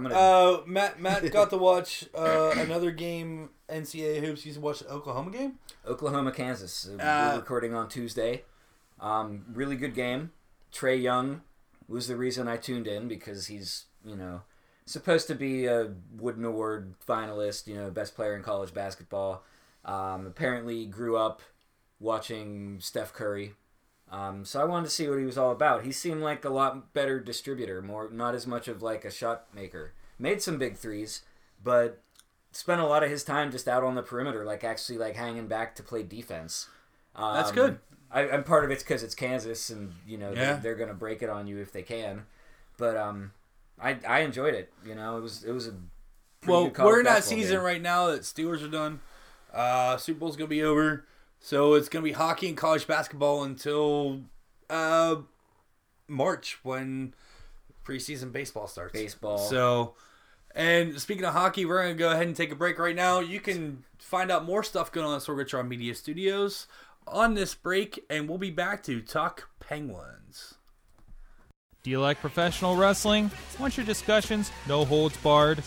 Matt got to watch another game, NCAA hoops. You watched the Oklahoma game? Oklahoma, Kansas. We're recording on Tuesday. Really good game. Trey Young was the reason I tuned in, because he's, supposed to be a Wooden Award finalist, best player in college basketball. Apparently grew up watching Steph Curry. So I wanted to see what he was all about. He seemed like a lot better distributor, not as much of a shot maker. Made some big threes, but spent a lot of his time just out on the perimeter, actually hanging back to play defense. That's good. I'm part of it's because it's Kansas, and they're going to break it on you if they can. But I enjoyed it. It was a good college. We're in that season game right now that Steelers are done. Super Bowl's going to be over. So it's going to be hockey and college basketball until March, when preseason baseball starts. So, and speaking of hockey, we're going to go ahead and take a break right now. You can find out more stuff going on at Sorgatron Media Studios on this break, and we'll be back to talk Penguins. Do you like professional wrestling? Want your discussions no holds barred?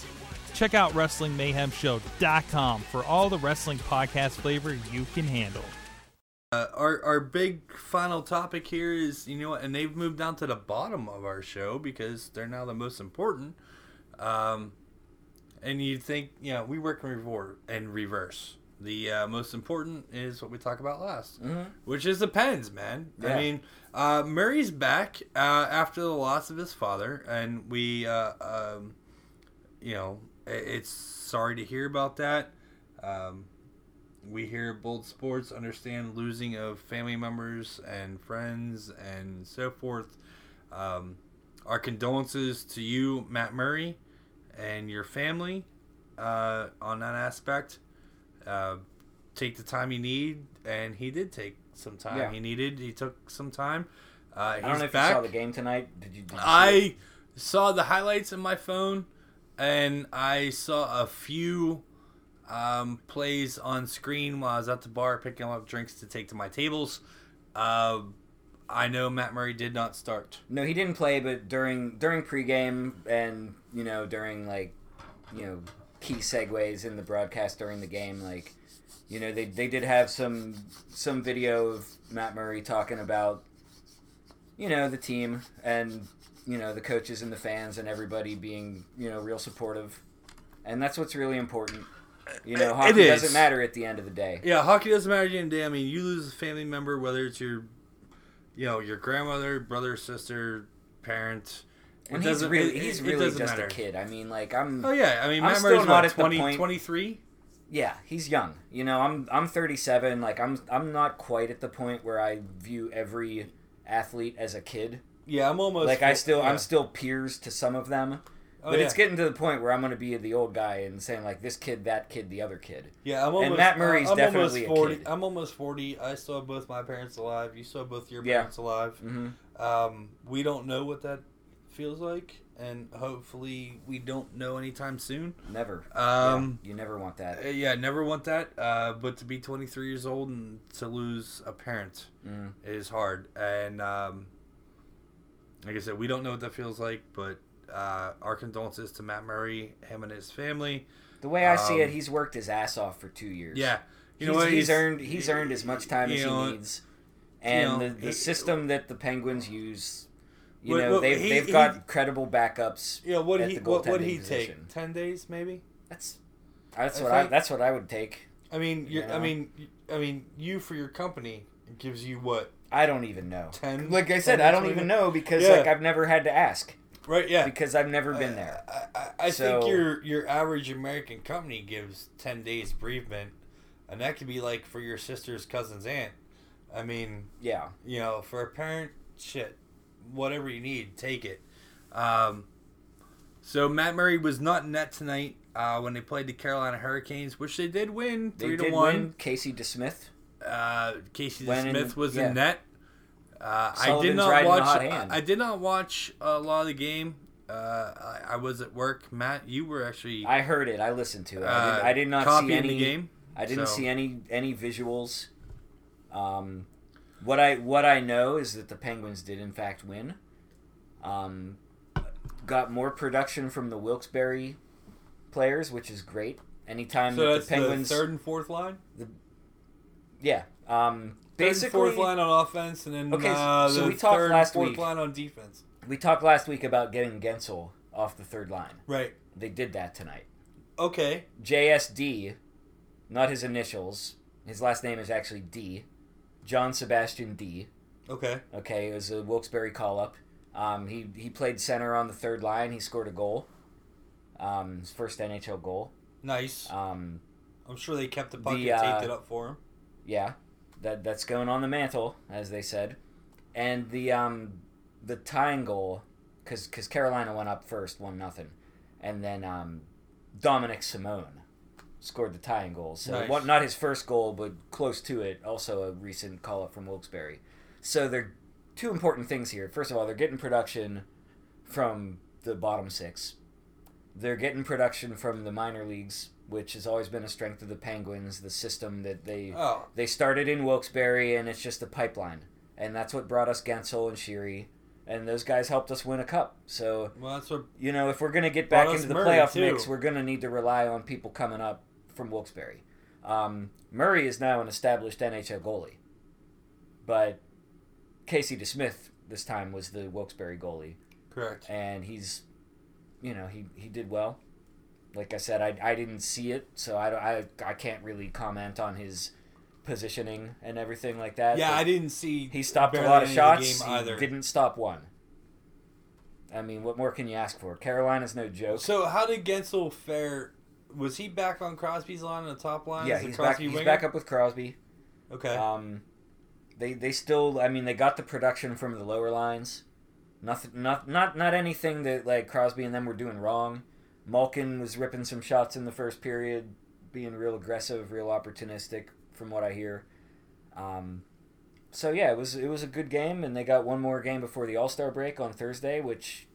Check out WrestlingMayhemShow.com for all the wrestling podcast flavor you can handle. Our big final topic here is, and they've moved down to the bottom of our show because they're now the most important. And you'd think, we work in reverse. The most important is what we talk about last, which is the Pens, man. Yeah. I mean, Murray's back after the loss of his father, and we, it's sorry to hear about that. We here at Bold Sports understand losing of family members and friends and so forth. Our condolences to you, Matt Murray, and your family on that aspect. Take the time you need, and he did take some time he needed. He took some time. I don't know if you saw the game tonight. Did you I saw the highlights on my phone. And I saw a few plays on screen while I was at the bar picking up drinks to take to my tables. I know Matt Murray did not start. No, he didn't play, but during pregame and, during, key segues in the broadcast during the game, they did have some video of Matt Murray talking about, the team and the coaches and the fans and everybody being, real supportive. And that's what's really important. Hockey doesn't matter at the end of the day. Yeah, hockey doesn't matter at the end of the day. I mean, you lose a family member, whether it's your, your grandmother, brother, sister, parent. And he's really just matter. A kid. I mean, Matt Murray's not 23? Yeah, he's young. I'm 37. I'm not quite at the point where I view every athlete as a kid. Yeah, I'm almost like I'm still peers to some of them. But it's getting to the point where I'm going to be the old guy and saying, like, this kid, that kid, the other kid. Yeah, I'm almost... And Matt Murray's definitely a kid. I'm almost 40. I still have both my parents alive. You still have both your parents alive. Mm-hmm. We don't know what that feels like, and hopefully we don't know anytime soon. Never. You never want that. Yeah, never want that. But to be 23 years old and to lose a parent is hard. And like I said, we don't know what that feels like, but... our condolences to Matt Murray, him and his family. The way I see it, he's worked his ass off for 2 years. Yeah, he's earned as much time as he needs. And the system that the Penguins use, they've got credible backups. Yeah, what would he take? 10 days, maybe. That's what I would take. I mean, you for your company gives you what? I don't even know. 10. Like I said, I don't even know because like I've never had to ask. Right, yeah. Because I've never been there. I think your average American company gives 10 days bereavement, and that could be like for your sister's cousin's aunt. I mean, yeah. You know, for a parent, shit, whatever you need, take it. So Matt Murray was not in net tonight when they played the Carolina Hurricanes, which they did win 3-1. They did win. Casey DeSmith. Casey DeSmith was in net. I did not watch a lot of the game. I was at work. Matt, you were actually. I heard it. I listened to it. I did not see any the game. I didn't see any visuals. What I know is that the Penguins did in fact win. Got more production from the Wilkes-Barre players, which is great. Anytime that the Penguins the third and fourth line. Basically, fourth line on offense, and then so we talked fourth line on defense. We talked last week about getting Guentzel off the third line. Right. They did that tonight. Okay. JSD, not his initials. His last name is actually D. John Sebastian D. Okay. Okay, it was a Wilkes-Barre call-up. He played center on the third line. He scored a goal. His first NHL goal. Nice. I'm sure they kept the puck and taped it up for him. Yeah. That's going on the mantle, as they said, and the tying goal, because Carolina went up first, 1-0, and then Dominic Simone scored the tying goal. So nice. Not his first goal, but close to it. Also a recent call up from Wilkes-Barre. So there are two important things here. First of all, they're getting production from the bottom six. They're getting production from the minor leagues, which has always been a strength of the Penguins, the system that they started in Wilkes-Barre, and it's just a pipeline. And that's what brought us Guentzel and Sherry, and those guys helped us win a cup. So, that's what if we're going to get back into the playoff mix, we're going to need to rely on people coming up from Wilkes-Barre. Murray is now an established NHL goalie, but Casey DeSmith this time was the Wilkes-Barre goalie. Correct. And he's, he did well. Like I said, I didn't see it, so I can't really comment on his positioning and everything like that. Yeah, I didn't see. He stopped a lot of shots. He didn't stop one. I mean, what more can you ask for? Carolina's no joke. So how did Guentzel fare? Was he back on Crosby's line on the top line? Yeah, he's back. He's back up with Crosby. Okay. They still. I mean, they got the production from the lower lines. Not anything that like Crosby and them were doing wrong. Malkin was ripping some shots in the first period, being real aggressive, real opportunistic, from what I hear. So yeah, it was a good game, and they got one more game before the All-Star break on Thursday, which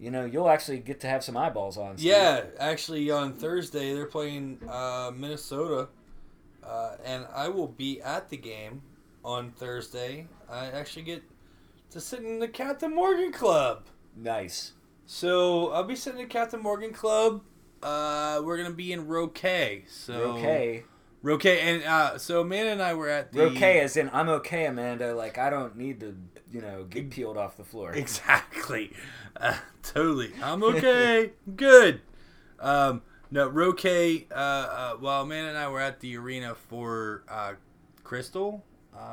you'll actually get to have some eyeballs on. Steve. Yeah, actually on Thursday they're playing Minnesota, and I will be at the game on Thursday. I actually get to sit in the Captain Morgan Club. Nice. So, I'll be sitting at Captain Morgan Club. We're going to be in Roquet. Roquet. And so Amanda and I were at the... Roquet as in, I'm okay, Amanda. Like, I don't need to, get peeled off the floor. Exactly. Totally. I'm okay. Good. No, Roquet, while Amanda and I were at the arena for Crystal...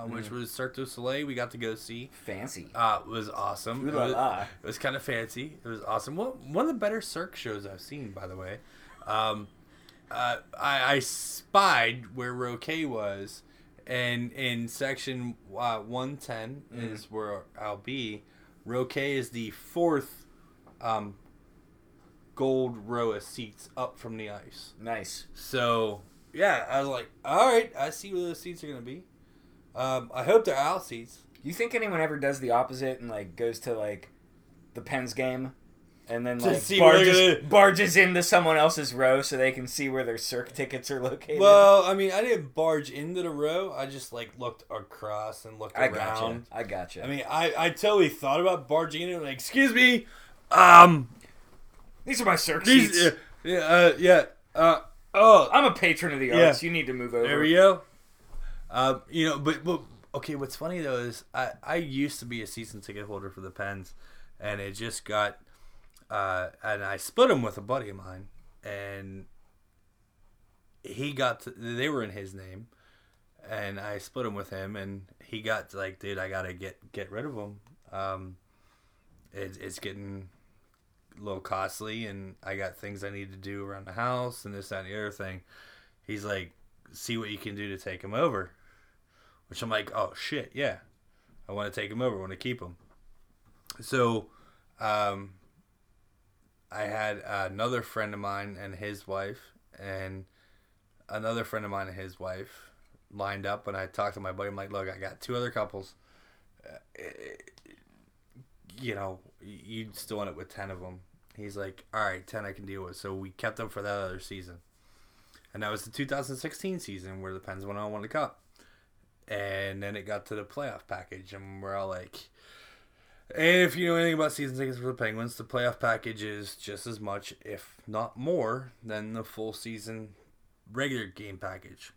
which was Cirque du Soleil. We got to go see. Fancy. It was awesome. It was kind of fancy. It was awesome. Well, one of the better Cirque shows I've seen, by the way. I spied where Roquet was, and in section 110 is where I'll be. Roquet is the fourth gold row of seats up from the ice. Nice. So, yeah, I was like, all right, I see where those seats are going to be. I hope they're aisle seats. You think anyone ever does the opposite and, like, goes to, like, the Pens game and then, like, barges into someone else's row so they can see where their Circ tickets are located? Well, I mean, I didn't barge into the row. I just, like, looked across and looked around. I gotcha. I mean, I totally thought about barging in and, like, excuse me, these are my Circ seats. I'm a patron of the arts. Yeah. You need to move over. There we go. You know, but okay, what's funny though is I used to be a season ticket holder for the Pens, and it just got and I split them with a buddy of mine, and he got to, they were in his name, and I split them with him, and he got to, like, dude, I gotta get rid of them. It's getting a little costly, and I got things I need to do around the house and this, that, and the other thing. He's like, see what you can do to take him over. Which I'm like, oh shit, yeah. I want to take him over. I want to keep him. So, I had another friend of mine and his wife, and another friend of mine and his wife lined up. And I talked to my buddy. I'm like, look, I got two other couples. You know, you'd still end up with 10 of them. He's like, all right, 10 I can deal with. So we kept them for that other season. And that was the 2016 season where the Pens went on and won the cup. And then it got to the playoff package, and we're all like, and if you know anything about season tickets for the Penguins, the playoff package is just as much, if not more, than the full season regular game package.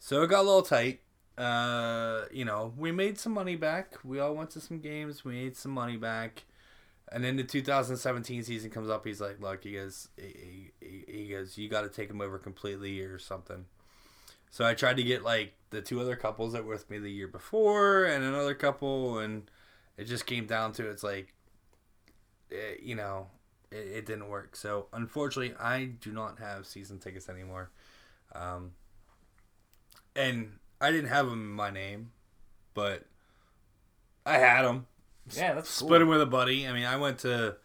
So it got a little tight. You know, we made some money back. We all went to some games. We made some money back. And then the 2017 season comes up. He's like, look, he goes, you got to take him over completely or something. So I tried to get, like, the two other couples that were with me the year before and another couple, and it just came down to it's like, you know, it didn't work. So, unfortunately, I do not have season tickets anymore. And I didn't have them in my name, but I had them. Yeah, that's cool. Split them with a buddy. I mean, I went to,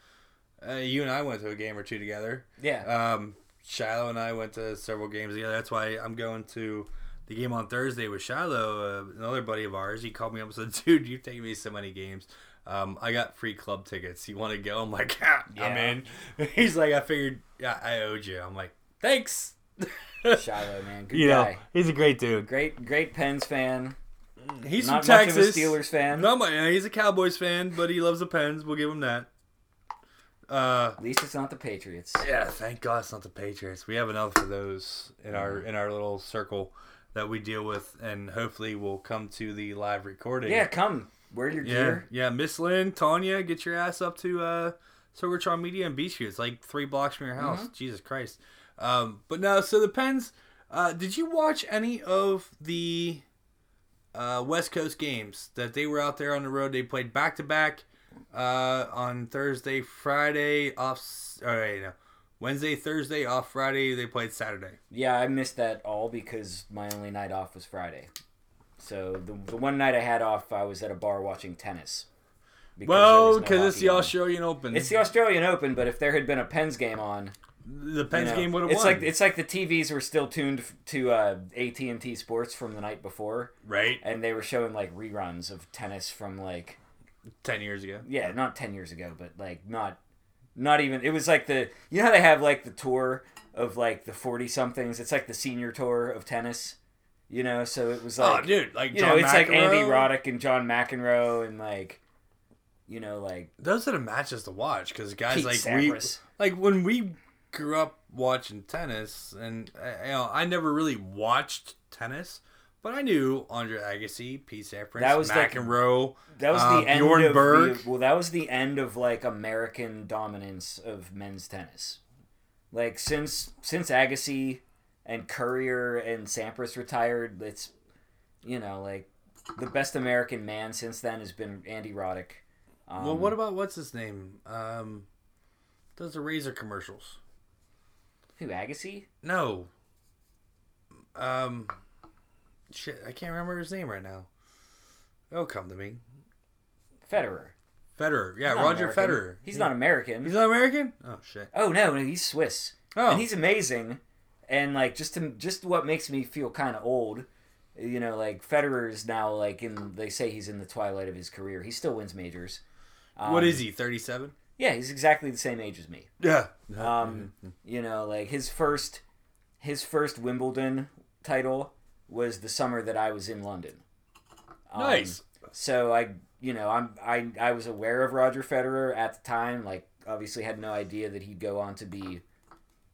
you and I went to a game or two together. Yeah. Shiloh and I went to several games together. That's why I'm going to the game on Thursday with Shiloh, another buddy of ours. He called me up and said, dude, you've taken me to so many games. I got free club tickets. You want to go? I'm like, yeah. I'm in. He's like, I figured I owed you. I'm like, thanks. Shiloh, man. Good guy. Know, he's a great dude. Great Pens fan. He's not from Texas. Not much of a Steelers fan. Not much. He's a Cowboys fan, but he loves the Pens. We'll give him that. At least it's not the Patriots. Yeah, thank God it's not the Patriots. We have enough of those in our little circle that we deal with, and hopefully we'll come to the live recording. Yeah, come. Wear your gear. Yeah, Miss Lynn, Tanya, get your ass up to Sorgatron Media and Beach Street. It's like 3 blocks from your house. Mm-hmm. Jesus Christ. But no, so the Pens, did you watch any of the West Coast games that they were out there on the road? They played back-to-back. On Thursday, Friday off. All right, no, Wednesday, Thursday off. Friday they played Saturday. Yeah, I missed that all because my only night off was Friday. So the one night I had off, I was at a bar watching tennis. Well, because it's the Australian Open. It's the Australian Open, but if there had been a Pens game on, the Pens game would have won. It's like the TVs were still tuned to AT&T Sports from the night before, right? And they were showing like reruns of tennis from like. 10 years ago. Yeah, not 10 years ago, but like not even. It was like the, you know how they have like the tour of like the 40-somethings. It's like the senior tour of tennis, you know. So it was like, oh, dude, like John McEnroe. It's like Andy Roddick and John McEnroe and like, you know, like those are the matches to watch because guys Pete like Sampras. Like when we grew up watching tennis, and you know, I never really watched tennis. But I knew Andre Agassi, Pete Sampras, McEnroe, Bjorn Borg. Well, that was the end of like American dominance of men's tennis. Like since Agassi and Currier and Sampras retired, it's, you know, like the best American man since then has been Andy Roddick. Well, what about what's his name? Does the Razor commercials? Who, Agassi? No. Shit, I can't remember his name right now. It'll come to me. Federer. Federer, yeah, Roger Federer. He's not American. He's not American? Oh, shit. Oh, no, he's Swiss. Oh. And he's amazing. And, like, just what makes me feel kind of old, you know, like, Federer is now, like, they say he's in the twilight of his career. He still wins majors. What is he, 37? Yeah, he's exactly the same age as me. Yeah. You know, like, his first Wimbledon title was the summer that I was in London. Nice. So, I was aware of Roger Federer at the time, like, obviously had no idea that he'd go on to be,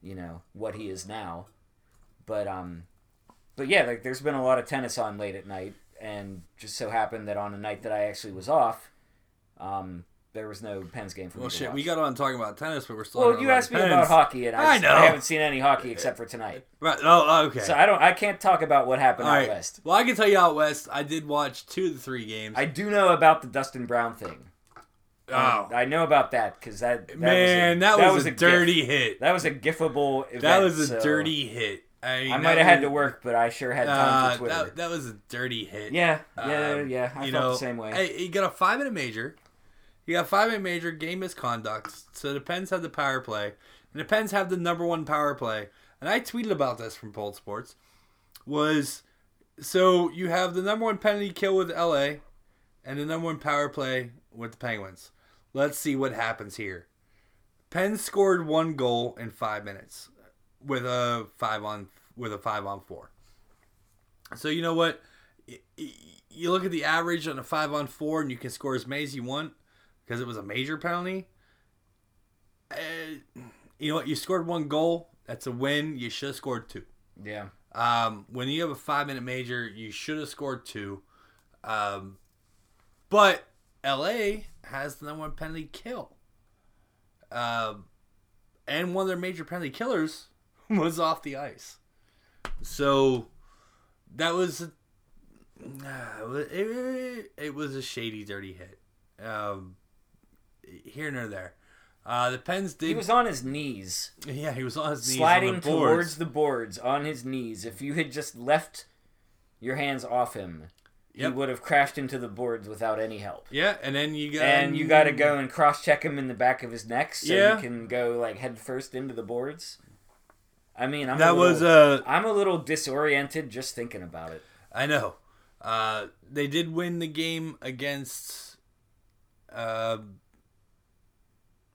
you know, what he is now. But yeah, like, there's been a lot of tennis on late at night, and just so happened that on a night that I actually was off, there was no Pens game for me to watch. Well, shit, we got on talking about tennis, but we're still on you asked me about hockey, and I haven't seen any hockey except for tonight. Right. Oh, okay. So I can't talk about what happened out west. Well, I can tell you out west, I did watch 2 of the 3 games. I do know about the Dustin Brown thing. Oh. I know about that, because that was a dirty hit. That was a giftable event. That was a dirty hit. I mean, I might have had to work, but I sure had time for Twitter. That was a dirty hit. Yeah. I felt the same way. Hey, you got a 5-minute major. You got 5-minute major, game misconducts. So the Pens have the power play. And the Pens have the number one power play. And I tweeted about this from Bold Sports. So you have the number one penalty kill with LA and the number one power play with the Penguins. Let's see what happens here. Pens scored 1 goal in 5 minutes with a 5-on-4. So you know what? You look at the average on a 5-on-4 and you can score as many as you want. Because it was a major penalty. You know what? You scored 1 goal. That's a win. You should have scored 2. Yeah. When you have a 5-minute major, you should have scored 2. But LA has the number one penalty kill. And one of their major penalty killers was off the ice. So that was... It was a shady, dirty hit. Here nor there. The Pens did... He was on his knees. Yeah, he was on his knees. Sliding towards the boards on his knees. If you had just left your hands off him, he would have crashed into the boards without any help. Yeah, and then you got... And you got to go and cross-check him in the back of his neck so you can go like head first into the boards. I mean, I'm a little disoriented just thinking about it. I know. They did win the game against...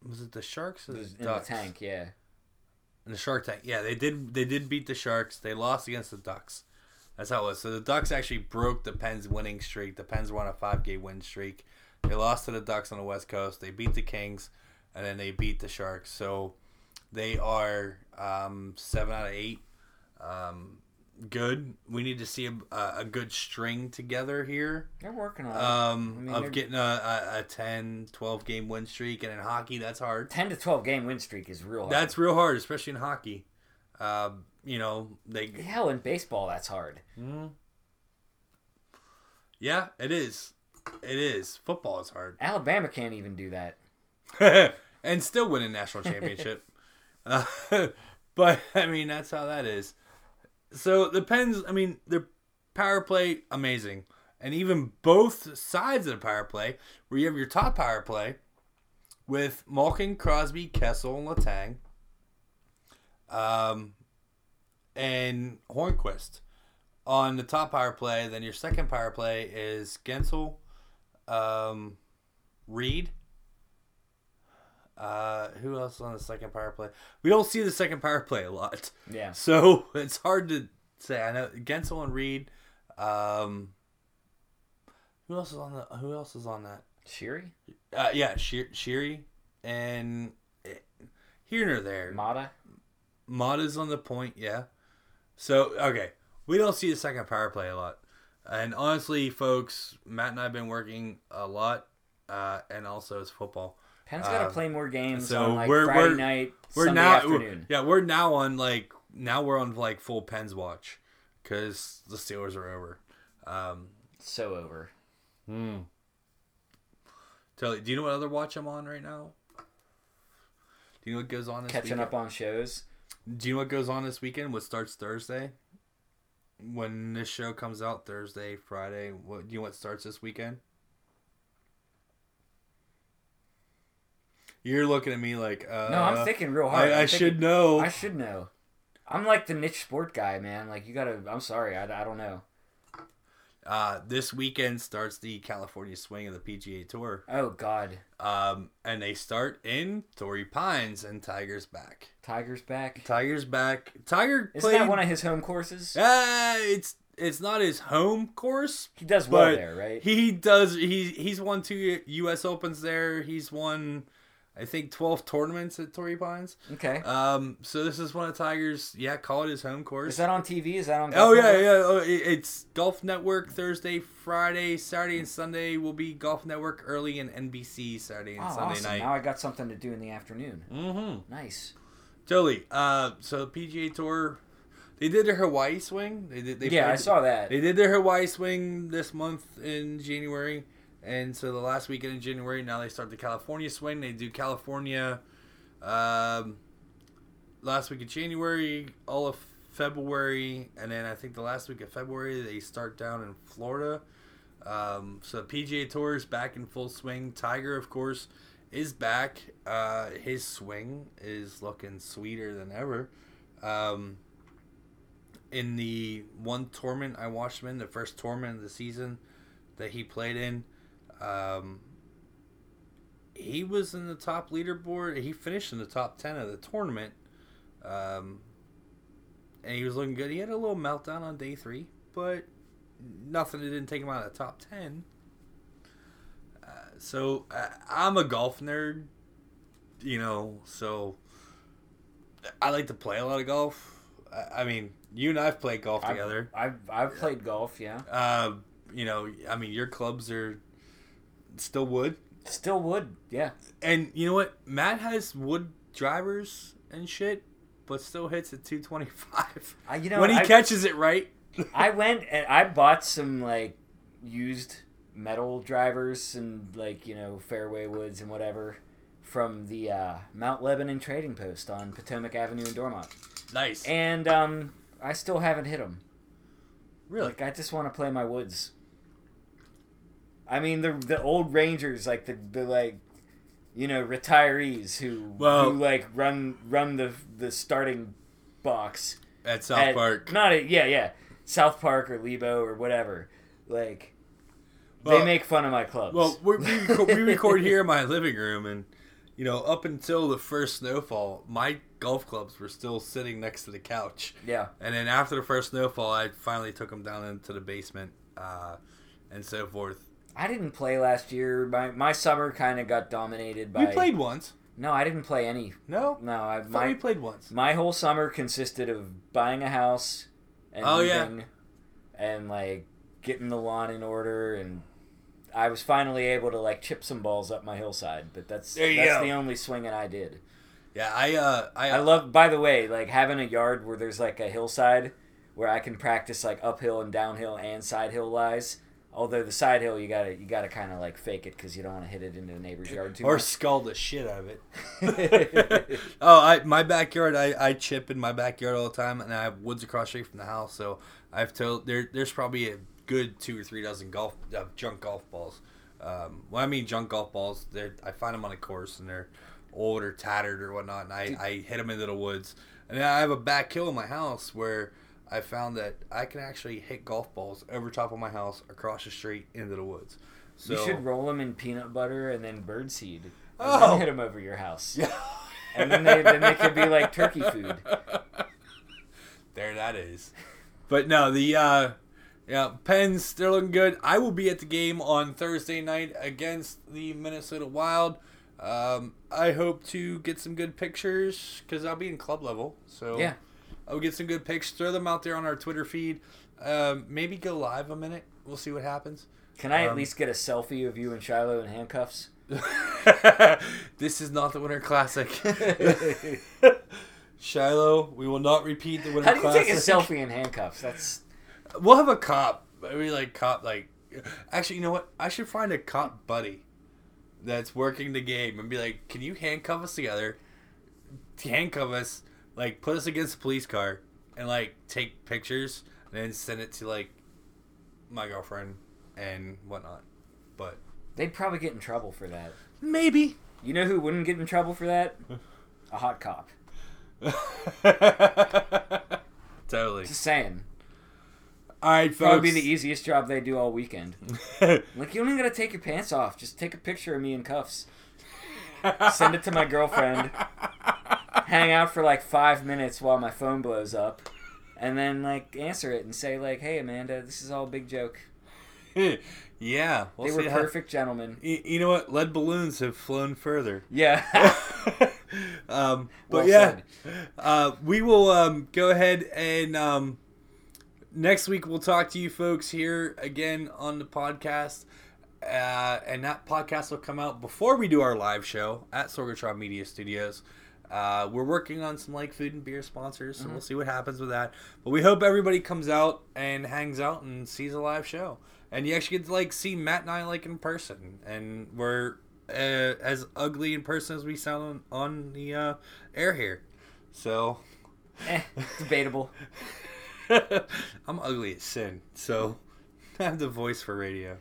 was it the Sharks or the Ducks? In the tank, yeah. In the Shark Tank, yeah. They did beat the Sharks. They lost against the Ducks. That's how it was. So the Ducks actually broke the Pens' winning streak. The Pens were on a 5-game win streak. They lost to the Ducks on the West Coast. They beat the Kings, and then they beat the Sharks. So they are 7 out of 8. Good. We need to see a good string together here. They're working on it. Getting a 10-12 game win streak, and in hockey, that's hard. 10 to 12 game win streak is real hard. That's real hard, especially in hockey. Hell, in baseball, that's hard. Mm-hmm. Yeah, it is. It is. Football is hard. Alabama can't even do that, and still win a national championship. But I mean, that's how that is. So the Pens, I mean, their power play, amazing. And even both sides of the power play, where you have your top power play with Malkin, Crosby, Kessel, and Letang, and Hornquist on the top power play. Then your second power play is Guentzel, Reed. Who else on the second power play? We don't see the second power play a lot. Yeah. So it's hard to say. I know Guentzel and Reed. Who else is on that? Sherry? Yeah, Sherry and here nor there. Mata's on the point, yeah. So okay, we don't see the second power play a lot. And honestly, folks, Matt and I have been working a lot, and also it's football. Penn's got to play more games on like Friday night, Sunday afternoon. Yeah, we're on full Pens watch because the Steelers are over. So over. Hmm. Totally. Do you know what other watch I'm on right now? Do you know what goes on this weekend? Catching up on shows. Do you know what goes on this weekend? What starts Thursday? When this show comes out Thursday, Friday. Do you know what starts this weekend? You're looking at me like, no, I'm thinking real hard. I should know. I'm like the niche sport guy, man. Like, you gotta, I'm sorry, I don't know. This weekend starts the California swing of the PGA Tour. Oh, God. And they start in Torrey Pines, and Tiger's back. Tiger played... Isn't that one of his home courses? It's not his home course. He does well there, right? He does. He's won 2 U.S. Opens there. He's won, I think, 12 tournaments at Torrey Pines. Okay. So this is one of Tiger's. Yeah, call it his home course. Is that on TV? Is that on? Golf Network? Yeah. Oh, it's Golf Network Thursday, Friday, Saturday, and Sunday will be Golf Network early, and NBC Saturday and Sunday awesome. Night. Now I got something to do in the afternoon. Mm-hmm. Nice. Totally. So PGA Tour. They did their Hawaii swing. I saw that. They did their Hawaii swing this month in January. And so the last weekend in January, now they start the California swing. They do California last week of January, all of February. And then I think the last week of February, they start down in Florida. So PGA Tour is back in full swing. Tiger, of course, is back. His swing is looking sweeter than ever. In the one tournament I watched him in, the first tournament of the season that he played in, he was in the top leaderboard. He finished in the top 10 of the tournament, and he was looking good. He had a little meltdown on day 3, but nothing that didn't take him out of the top 10. So I'm a golf nerd, so I like to play a lot of golf. I mean, you and I have played golf together. I've played golf, yeah. Your clubs are still wood. Still wood, yeah. And you know what? Matt has wood drivers and shit, but still hits at 225. When he catches it right. I went and I bought some, used metal drivers and, fairway woods and whatever from the Mount Lebanon Trading Post on Potomac Avenue in Dormont. Nice. And I still haven't hit them. Really? I just want to play my woods. I mean, the old Rangers, the retirees who run the starting box at South Park. South Park or Lebo or whatever. They make fun of my clubs. Well, we record here in my living room, and up until the first snowfall, my golf clubs were still sitting next to the couch. Yeah. And then after the first snowfall, I finally took them down into the basement and so forth. I didn't play last year. My summer kind of got dominated by... We played once. No, I didn't play any. No? No. We played once. My whole summer consisted of buying a house and moving and, getting the lawn in order, and I was finally able to chip some balls up my hillside, but that's the only swinging I did. Yeah, I love. By the way, having a yard where there's a hillside where I can practice uphill and downhill and side hill lies. Although the side hill you gotta kind of fake it because you don't want to hit it into the neighbor's yard too much. Or skull the shit out of it. My backyard. I chip in my backyard all the time, and I have woods across the street from the house, so I've told there's probably a good 2 or 3 dozen junk golf balls. I mean junk golf balls, I find them on a course and they're old or tattered or whatnot, and I hit them into the woods. And then I have a back hill in my house where I found that I can actually hit golf balls over top of my house, across the street, into the woods. So, you should roll them in peanut butter and then birdseed. And then hit them over your house. Yeah. And then they could be like turkey food. There that is. But no, the... Yeah, Pens, they're looking good. I will be at the game on Thursday night against the Minnesota Wild. I hope to get some good pictures because I'll be in club level. So yeah. I'll get some good pics. Throw them out there on our Twitter feed. Maybe go live a minute. We'll see what happens. Can I at least get a selfie of you and Shiloh in handcuffs? This is not the Winter Classic. Shiloh, we will not repeat the Winter Classic. How do you take a selfie in handcuffs? That's... We'll have a cop. Actually, you know what? I should find a cop buddy that's working the game and be like, can you handcuff us together? Handcuff us, put us against a police car and, take pictures and then send it to, my girlfriend and whatnot. But... They'd probably get in trouble for that. Maybe. You know who wouldn't get in trouble for that? A hot cop. Totally. Just saying. All right, folks. Probably the easiest job they do all weekend. Like, you don't even got to take your pants off. Just take a picture of me in cuffs. Send it to my girlfriend. Hang out for like 5 minutes while my phone blows up. And then, like, answer it and say, like, hey, Amanda, this is all a big joke. Yeah. We'll they were perfect gentlemen. You know what? Lead balloons have flown further. Yeah. But, well yeah. We will go ahead and next week we'll talk to you folks here again on the podcast. And that podcast will come out before we do our live show at Sorgatron Media Studios. We're working on some like food and beer sponsors, so we'll see what happens with that. But we hope everybody comes out and hangs out and sees a live show, and you actually get to like see Matt and I like in person. And we're as ugly in person as we sound on the air here. So, debatable. I'm ugly as sin, so I have the voice for radio.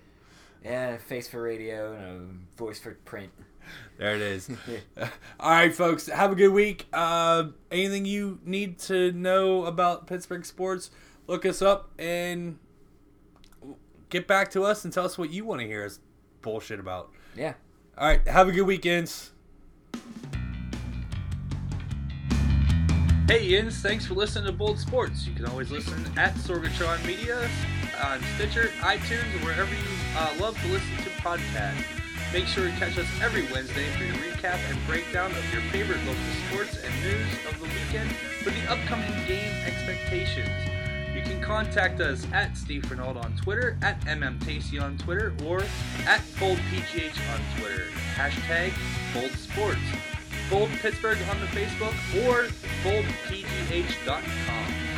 Yeah, face for radio and a voice for print. There it is. All right, folks. Have a good week. Anything you need to know about Pittsburgh sports, look us up and get back to us and tell us what you want to hear us bullshit about. Yeah. All right. Have a good weekends. Hey, Yins. Thanks for listening to Bold Sports. You can always listen at Sorgatron Media on Stitcher, iTunes, or wherever you love to listen to podcasts. Make sure you catch us every Wednesday for your recap and breakdown of your favorite local sports and news of the weekend for the upcoming game expectations. You can contact us at Steve Renaud on Twitter, at MMTacey on Twitter, or at BoldPGH on Twitter. Hashtag Bold Sports. Bold Pittsburgh on the Facebook or BoldPGH.com.